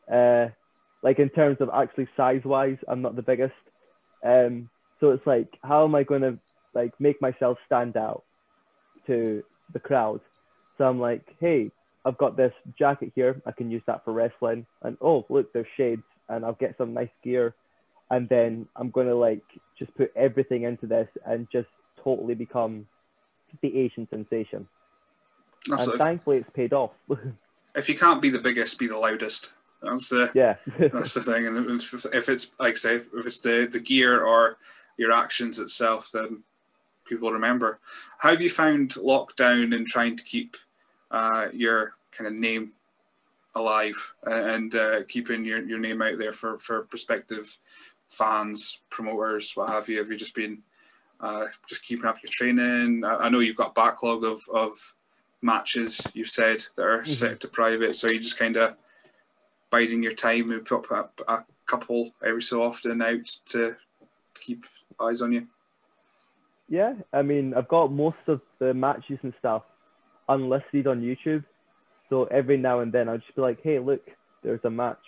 like in terms of actually size wise, I'm not the biggest, so it's like, how am I going to, like, make myself stand out to the crowd? So I'm like, hey, I've got this jacket here, I can use that for wrestling, and oh look, there's shades, and I'll get some nice gear, and then I'm going to, like, just put everything into this and just totally become the Asian sensation. Absolutely. And thankfully it's paid off. If you can't be the biggest, be the loudest. That's the thing. And if it's, like I say, if it's the gear or your actions itself, then people remember. How have you found lockdown and trying to keep your kind of name alive and keeping your name out there for prospective fans, promoters, what have you? Have you just been just keeping up your training? I know you've got a backlog of matches, you've said, that are set to private, so you're just kind of biding your time and put up a couple every so often out to keep eyes on you? Yeah, I mean, I've got most of the matches and stuff unlisted on YouTube, so every now and then I'll just be like, hey, look, there's a match,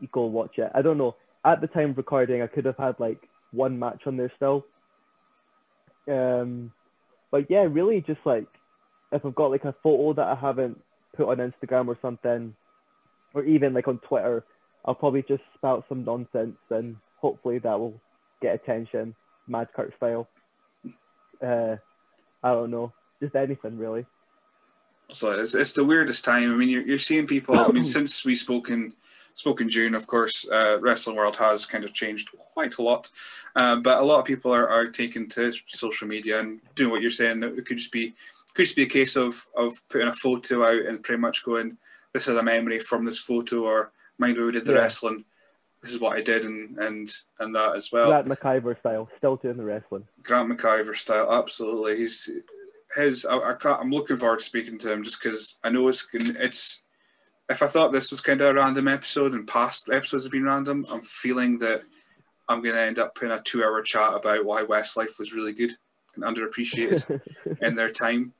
you go watch it. I don't know, at the time of recording I could have had like one match on there still, but yeah, really just like, if I've got like a photo that I haven't put on Instagram or something, or even like on Twitter, I'll probably just spout some nonsense and hopefully that will get attention, Mad Kurt style. I don't know, just anything really. So it's the weirdest time. I mean, you're seeing people. I mean, since we spoke in June, of course, wrestling world has kind of changed quite a lot. But a lot of people are taking to social media and doing what you're saying. That it could just be a case of putting a photo out and pretty much going, this is a memory from this photo, or mind where we did the wrestling. This is what I did, and that as well. Grant McIver style, still doing the wrestling. Grant McIver style, absolutely. He's. his, I'm looking forward to speaking to him just because I know it's, if I thought this was kind of a random episode and past episodes have been random, I'm feeling that I'm going to end up in a 2-hour chat about why Westlife was really good and underappreciated in their time,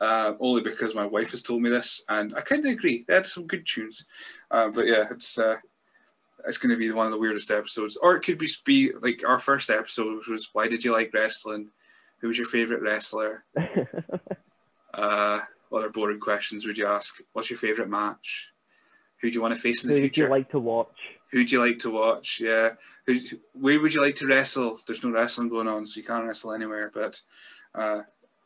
only because my wife has told me this, and I kind of agree. They had some good tunes, but yeah, it's going to be one of the weirdest episodes. Or it could be like our first episode, which was why did you like wrestling? Who was your favourite wrestler? What other boring questions would you ask? What's your favourite match? Who do you want to face in the future? Who do you like to watch? Who do you like to watch? Yeah. Where would you like to wrestle? There's no wrestling going on, so you can't wrestle anywhere. But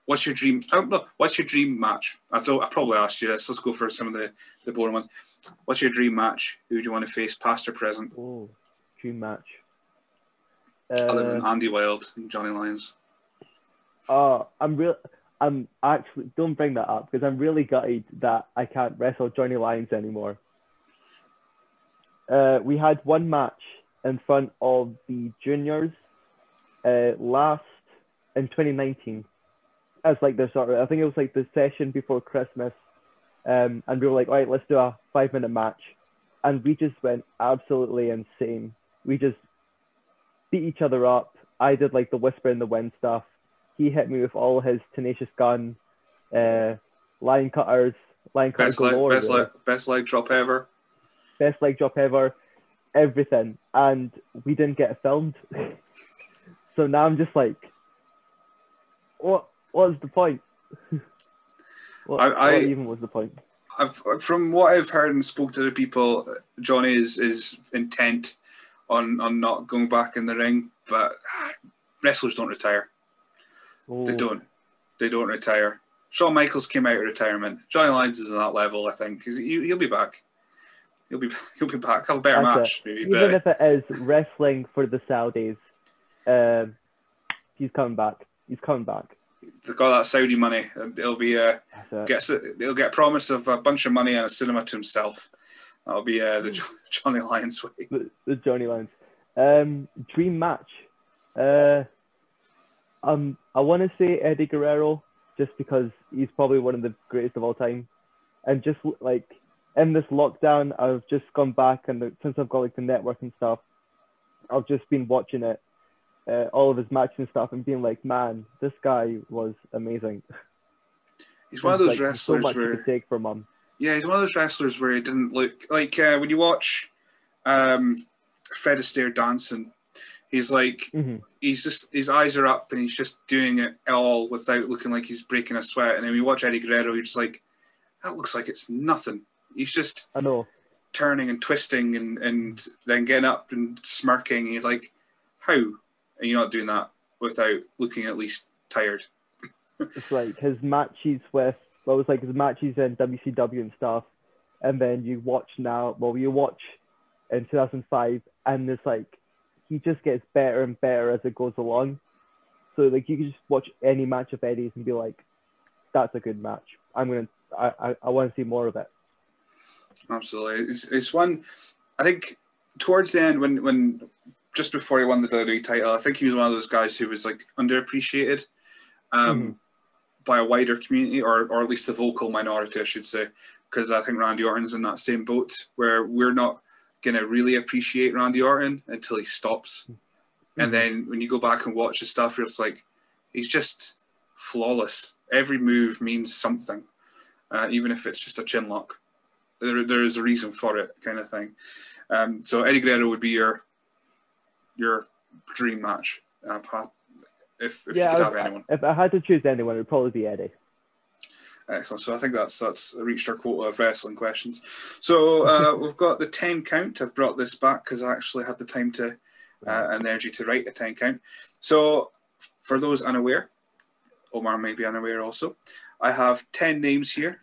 what's your dream? I don't know. What's your dream match? I probably asked you this. Let's go for some of the boring ones. What's your dream match? Who do you want to face, past or present? Oh, dream match. Other than Andy Wilde and Johnny Lyons. Oh, I'm actually, don't bring that up because I'm really gutted that I can't wrestle Johnny Lyons anymore. We had one match in front of the juniors last in 2019. As like the sort of, I think it was like the session before Christmas, and we were like, all right, let's do a 5-minute match, and we just went absolutely insane. We just beat each other up. I did like the whisper in the wind stuff. He hit me with all his tenacious gun, line cutter galore. Best leg drop ever. Best leg drop ever, everything. And we didn't get filmed. So now I'm just like, what's the point? What even was the point? From what I've heard and spoke to the people, Johnny is intent on not going back in the ring, but wrestlers don't retire. Oh. They don't retire. Shawn Michaels came out of retirement. Johnny Lyons is on that level, I think. He'll be back. He'll be back. Have a better match. Maybe even better. If it is wrestling for the Saudis, he's coming back. He's coming back. They've got that Saudi money. It'll be he'll get a promise of a bunch of money and a cinema to himself. That'll be the Johnny Lyons way. The Johnny Lyons dream match. I want to say Eddie Guerrero, just because he's probably one of the greatest of all time. And just like in this lockdown, I've just gone back and since I've got like the network and stuff, I've just been watching it, all of his matches and stuff, and being like, man, this guy was amazing. He's one of those wrestlers so much where to take from him. Yeah, he's one of those wrestlers where he didn't look like when you watch Fred Astaire dancing. He's like, he's just, his eyes are up and he's just doing it all without looking like he's breaking a sweat. And then we watch Eddie Guerrero, you're just like, that looks like it's nothing. He's just turning and twisting and then getting up and smirking. And you're like, how are you not doing that without looking at least tired? It's like his matches his matches in WCW and stuff. And then you watch in 2005 and it's like, he just gets better and better as it goes along. So like you can just watch any match of Eddie's and be like, that's a good match. I want to see more of it. Absolutely. It's one, I think towards the end when just before he won the WWE title, I think he was one of those guys who was like underappreciated by a wider community or at least the vocal minority, I should say. Because I think Randy Orton's in that same boat where we're not going to really appreciate Randy Orton until he stops. And then when you go back and watch his stuff, it's like, he's just flawless. Every move means something, even if it's just a chin lock. There is a reason for it, kind of thing. So Eddie Guerrero would be your dream match, if you could have anyone. If I had to choose anyone, it would probably be Eddie. Excellent. So I think that's reached our quota of wrestling questions. So we've got the 10 count. I've brought this back because I actually had the time to and energy to write a 10 count. So for those unaware, Omar may be unaware also, I have 10 names here.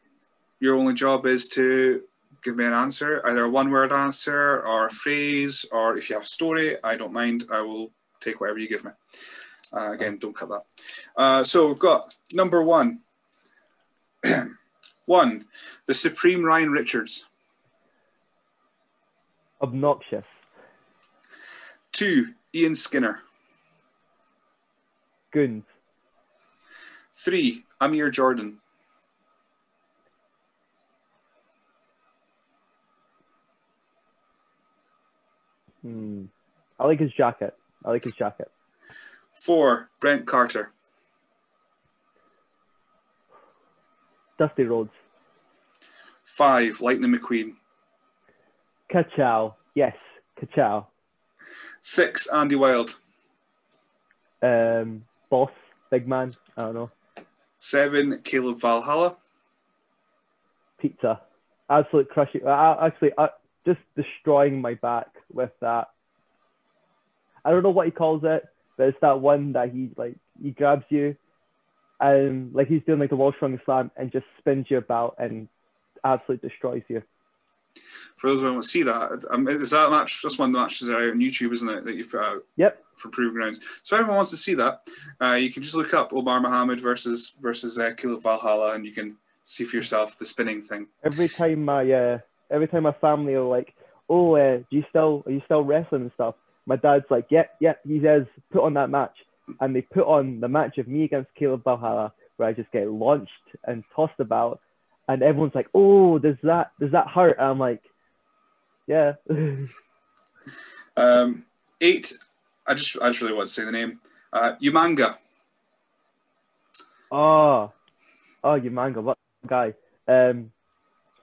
Your only job is to give me an answer, either a one-word answer or a phrase, or if you have a story, I don't mind. I will take whatever you give me. Again, don't cut that. So we've got number 1. 1. The Supreme Ryan Richards. Obnoxious. 2. Ian Skinner. Goons. 3. I'm your Jordan. Hmm. I like his jacket. I like his jacket. 4, Brent Carter. Dusty Rhodes. 5, Lightning McQueen. Ka-chow. Yes, ka-chow. 6, Andy Wilde. Boss, big man, I don't know. 7, Caleb Valhalla. Pizza. Absolute crushing. Just destroying my back with that. I don't know what he calls it, but it's that one that he grabs you and he's doing the Walsh Rung Slam and just spins you about and absolutely destroys you. For those who don't see that, is that match? That's one of the matches that are on YouTube, isn't it? That you've put out. Yep. For Proving Grounds. So everyone wants to see that. You can just look up Umar Mohammed versus Caleb Valhalla, and you can see for yourself the spinning thing. Every time my family are like, "Oh, are you still wrestling and stuff?" My dad's like, "Yep, he says put on that match," and they put on the match of me against Caleb Valhalla, where I just get launched and tossed about. And everyone's like, "Oh, does that hurt?" And I'm like, "Yeah." 8. I just really want to say the name. Umanga. Oh, Umanga, what guy?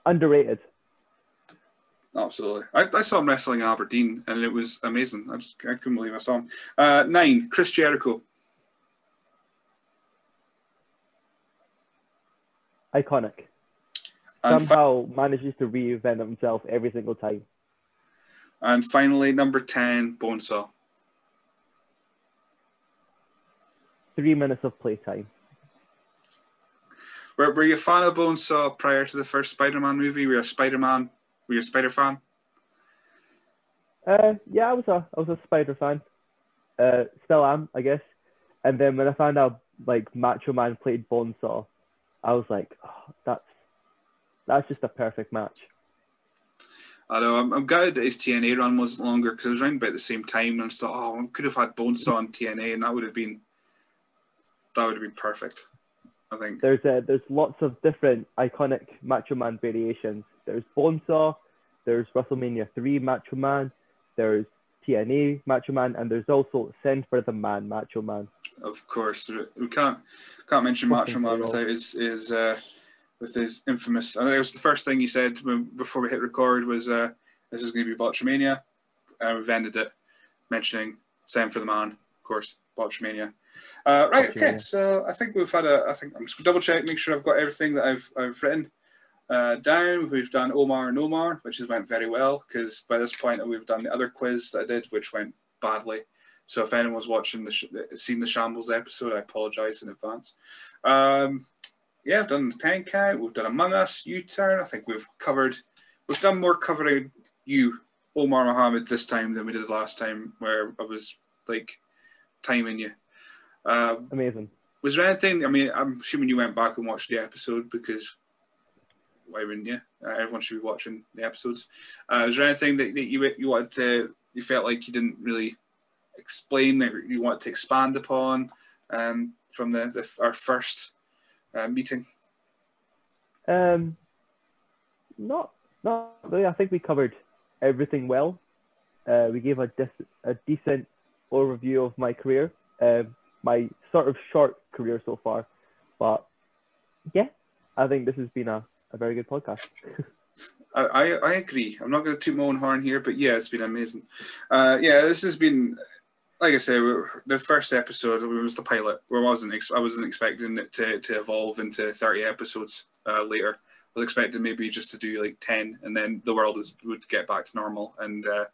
Underrated. Absolutely. I saw him wrestling in Aberdeen, and it was amazing. I couldn't believe I saw him. 9. Chris Jericho. Iconic. And somehow manages to reinvent himself every single time. And finally, number 10, Bonesaw. 3 minutes of playtime. Were you a fan of Bonesaw prior to the first Spider-Man movie? Were you a Spider fan? Yeah, I was a Spider fan. Still am, I guess. And then when I found out Macho Man played Bonesaw, I was like, oh, that's just a perfect match. I know. I'm glad that his TNA run wasn't longer, because it was around about the same time, and I just thought, oh, I could have had Bonesaw on TNA, and that would have been perfect. I think there's lots of different iconic Macho Man variations. There's Bonesaw, there's WrestleMania 3 Macho Man, there's TNA Macho Man, and there's also Send for the Man Macho Man. Of course, we can't mention Macho Man without his infamous. I think it was the first thing he said before we hit record was, "This is going to be Botchamania," and we've ended it mentioning "Send for the Man." Of course, Botchamania. Right. Botchamania. Okay. So I think we've had a. I think I'm just going to double check, make sure I've got everything that I've written down. We've done Omar and Omar, which has went very well, because by this point we've done the other quiz that I did, which went badly. So if anyone's watching seen the Shambles episode, I apologise in advance. Yeah, I've done the 10 count. We've done Among Us, U-Turn. I think we've done more covering you, Umar Mohammed, this time than we did last time, where I was timing you. Amazing. Was there anything? I mean, I'm assuming you went back and watched the episode, because why wouldn't you? Everyone should be watching the episodes. Is there anything that you wanted to, you felt like you didn't really explain, that you want to expand upon from our first? Meeting? Not really. I think we covered everything well. We gave a decent overview of my career, my sort of short career so far. But yeah, I think this has been a very good podcast. I agree. I'm not going to toot my own horn here, but yeah, it's been amazing. Yeah, this has been... Like I say, the first episode was the pilot. I wasn't expecting it to evolve into 30 episodes later. I was expecting maybe just to do 10, and then the world would get back to normal, and the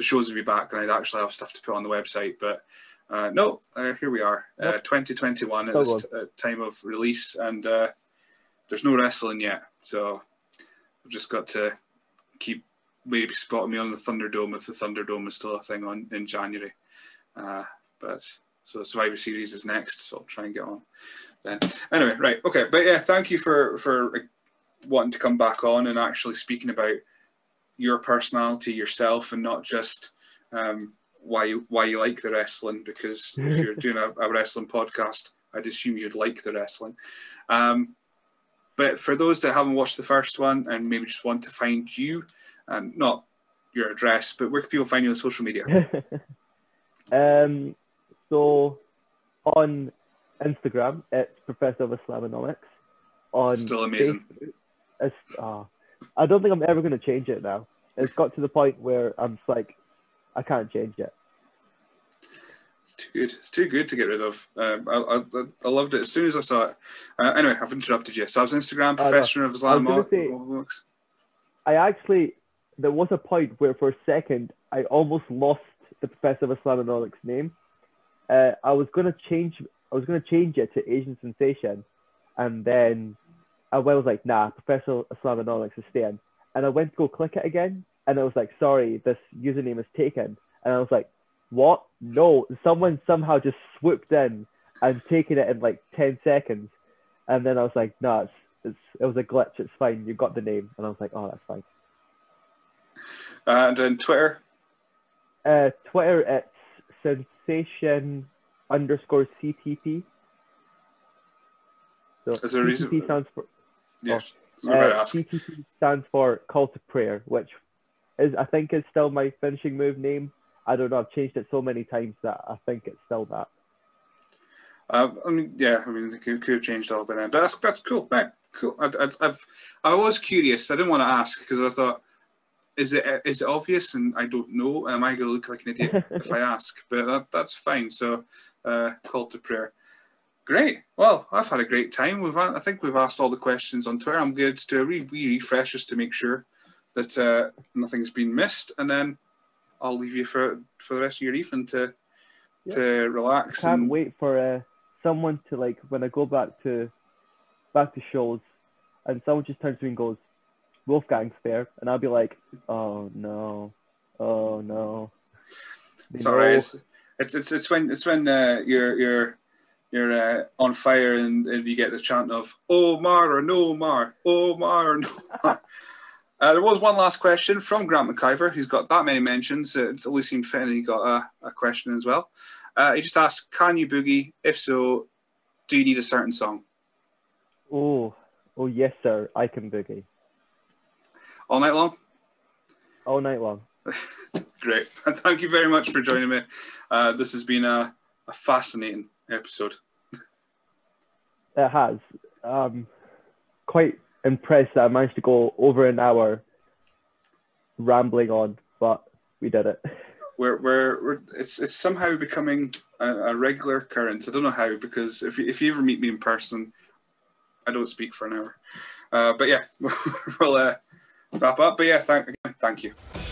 shows would be back, and I'd actually have stuff to put on the website. But no, here we are, 2021 at this time of release, and there's no wrestling yet. So I've just got to keep maybe spotting me on the Thunderdome, if the Thunderdome is still a thing on in January. But so Survivor Series is next, so I'll try and get on then. Anyway, right, okay, but yeah, thank you for wanting to come back on and actually speaking about your personality yourself, and not just why you like the wrestling, because if you're doing a wrestling podcast, I'd assume you'd like the wrestling. But for those that haven't watched the first one and maybe just want to find you, not your address, but where can people find you on social media? So on Instagram, it's Professor of Islamonomics. On still amazing. Facebook, it's, I don't think I'm ever going to change it now. It's got to the point where I'm just like, I can't change it. It's too good. It's too good to get rid of. I loved it as soon as I saw it. Anyway, I've interrupted you. So I was Instagram professor of Islamonomics. I actually, there was a point where for a second I almost lost the Professor of Islamonomics name. I was gonna change it to Asian Sensation, and then I was like, nah, Professor of Islamonomics is staying. And I went to go click it again, and I was like, sorry, this username is taken. And I was like, what? No, someone somehow just swooped in and taken it in like 10 seconds. And then I was like, no, it was a glitch. It's fine. You got the name. And I was like, oh, that's fine. And then Twitter? Twitter, it's sensation_CTP. So is there a reason? CTP stands for... Yes. Oh. CTP stands for Call to Prayer, which is, I think, is still my finishing move name. I don't know, I've changed it so many times that I think it's still that. I mean, it could have changed a little bit then, but that's cool, man. Cool. I was curious. I didn't want to ask because I thought, is it obvious? And I don't know. Am I going to look like an idiot if I ask? But that's fine. So, Call to Prayer. Great. Well, I've had a great time. I think we've asked all the questions on Twitter. I'm going to do a wee refresh just to make sure that nothing's been missed, and then I'll leave you for the rest of your evening to relax. I can't wait for someone to, like, when I go back to shows, and someone just turns to me and goes, "Wolfgang's there," and I'll be like, "Oh no." It's alright. It's when you're on fire and you get the chant of Omar or no Mar, Omar or no Mar. There was one last question from Grant McIver, who's got that many mentions. It only seemed fit, and he got a question as well. He just asked, can you boogie? If so, do you need a certain song? Oh yes, sir. I can boogie. All night long? All night long. Great. Thank you very much for joining me. This has been a fascinating episode. It has. Quite impressed that I managed to go over an hour rambling on, but we did it. It's somehow becoming a regular occurrence. I don't know how, because if you ever meet me in person, I don't speak for an hour. But yeah, we'll wrap up. But yeah, thank you.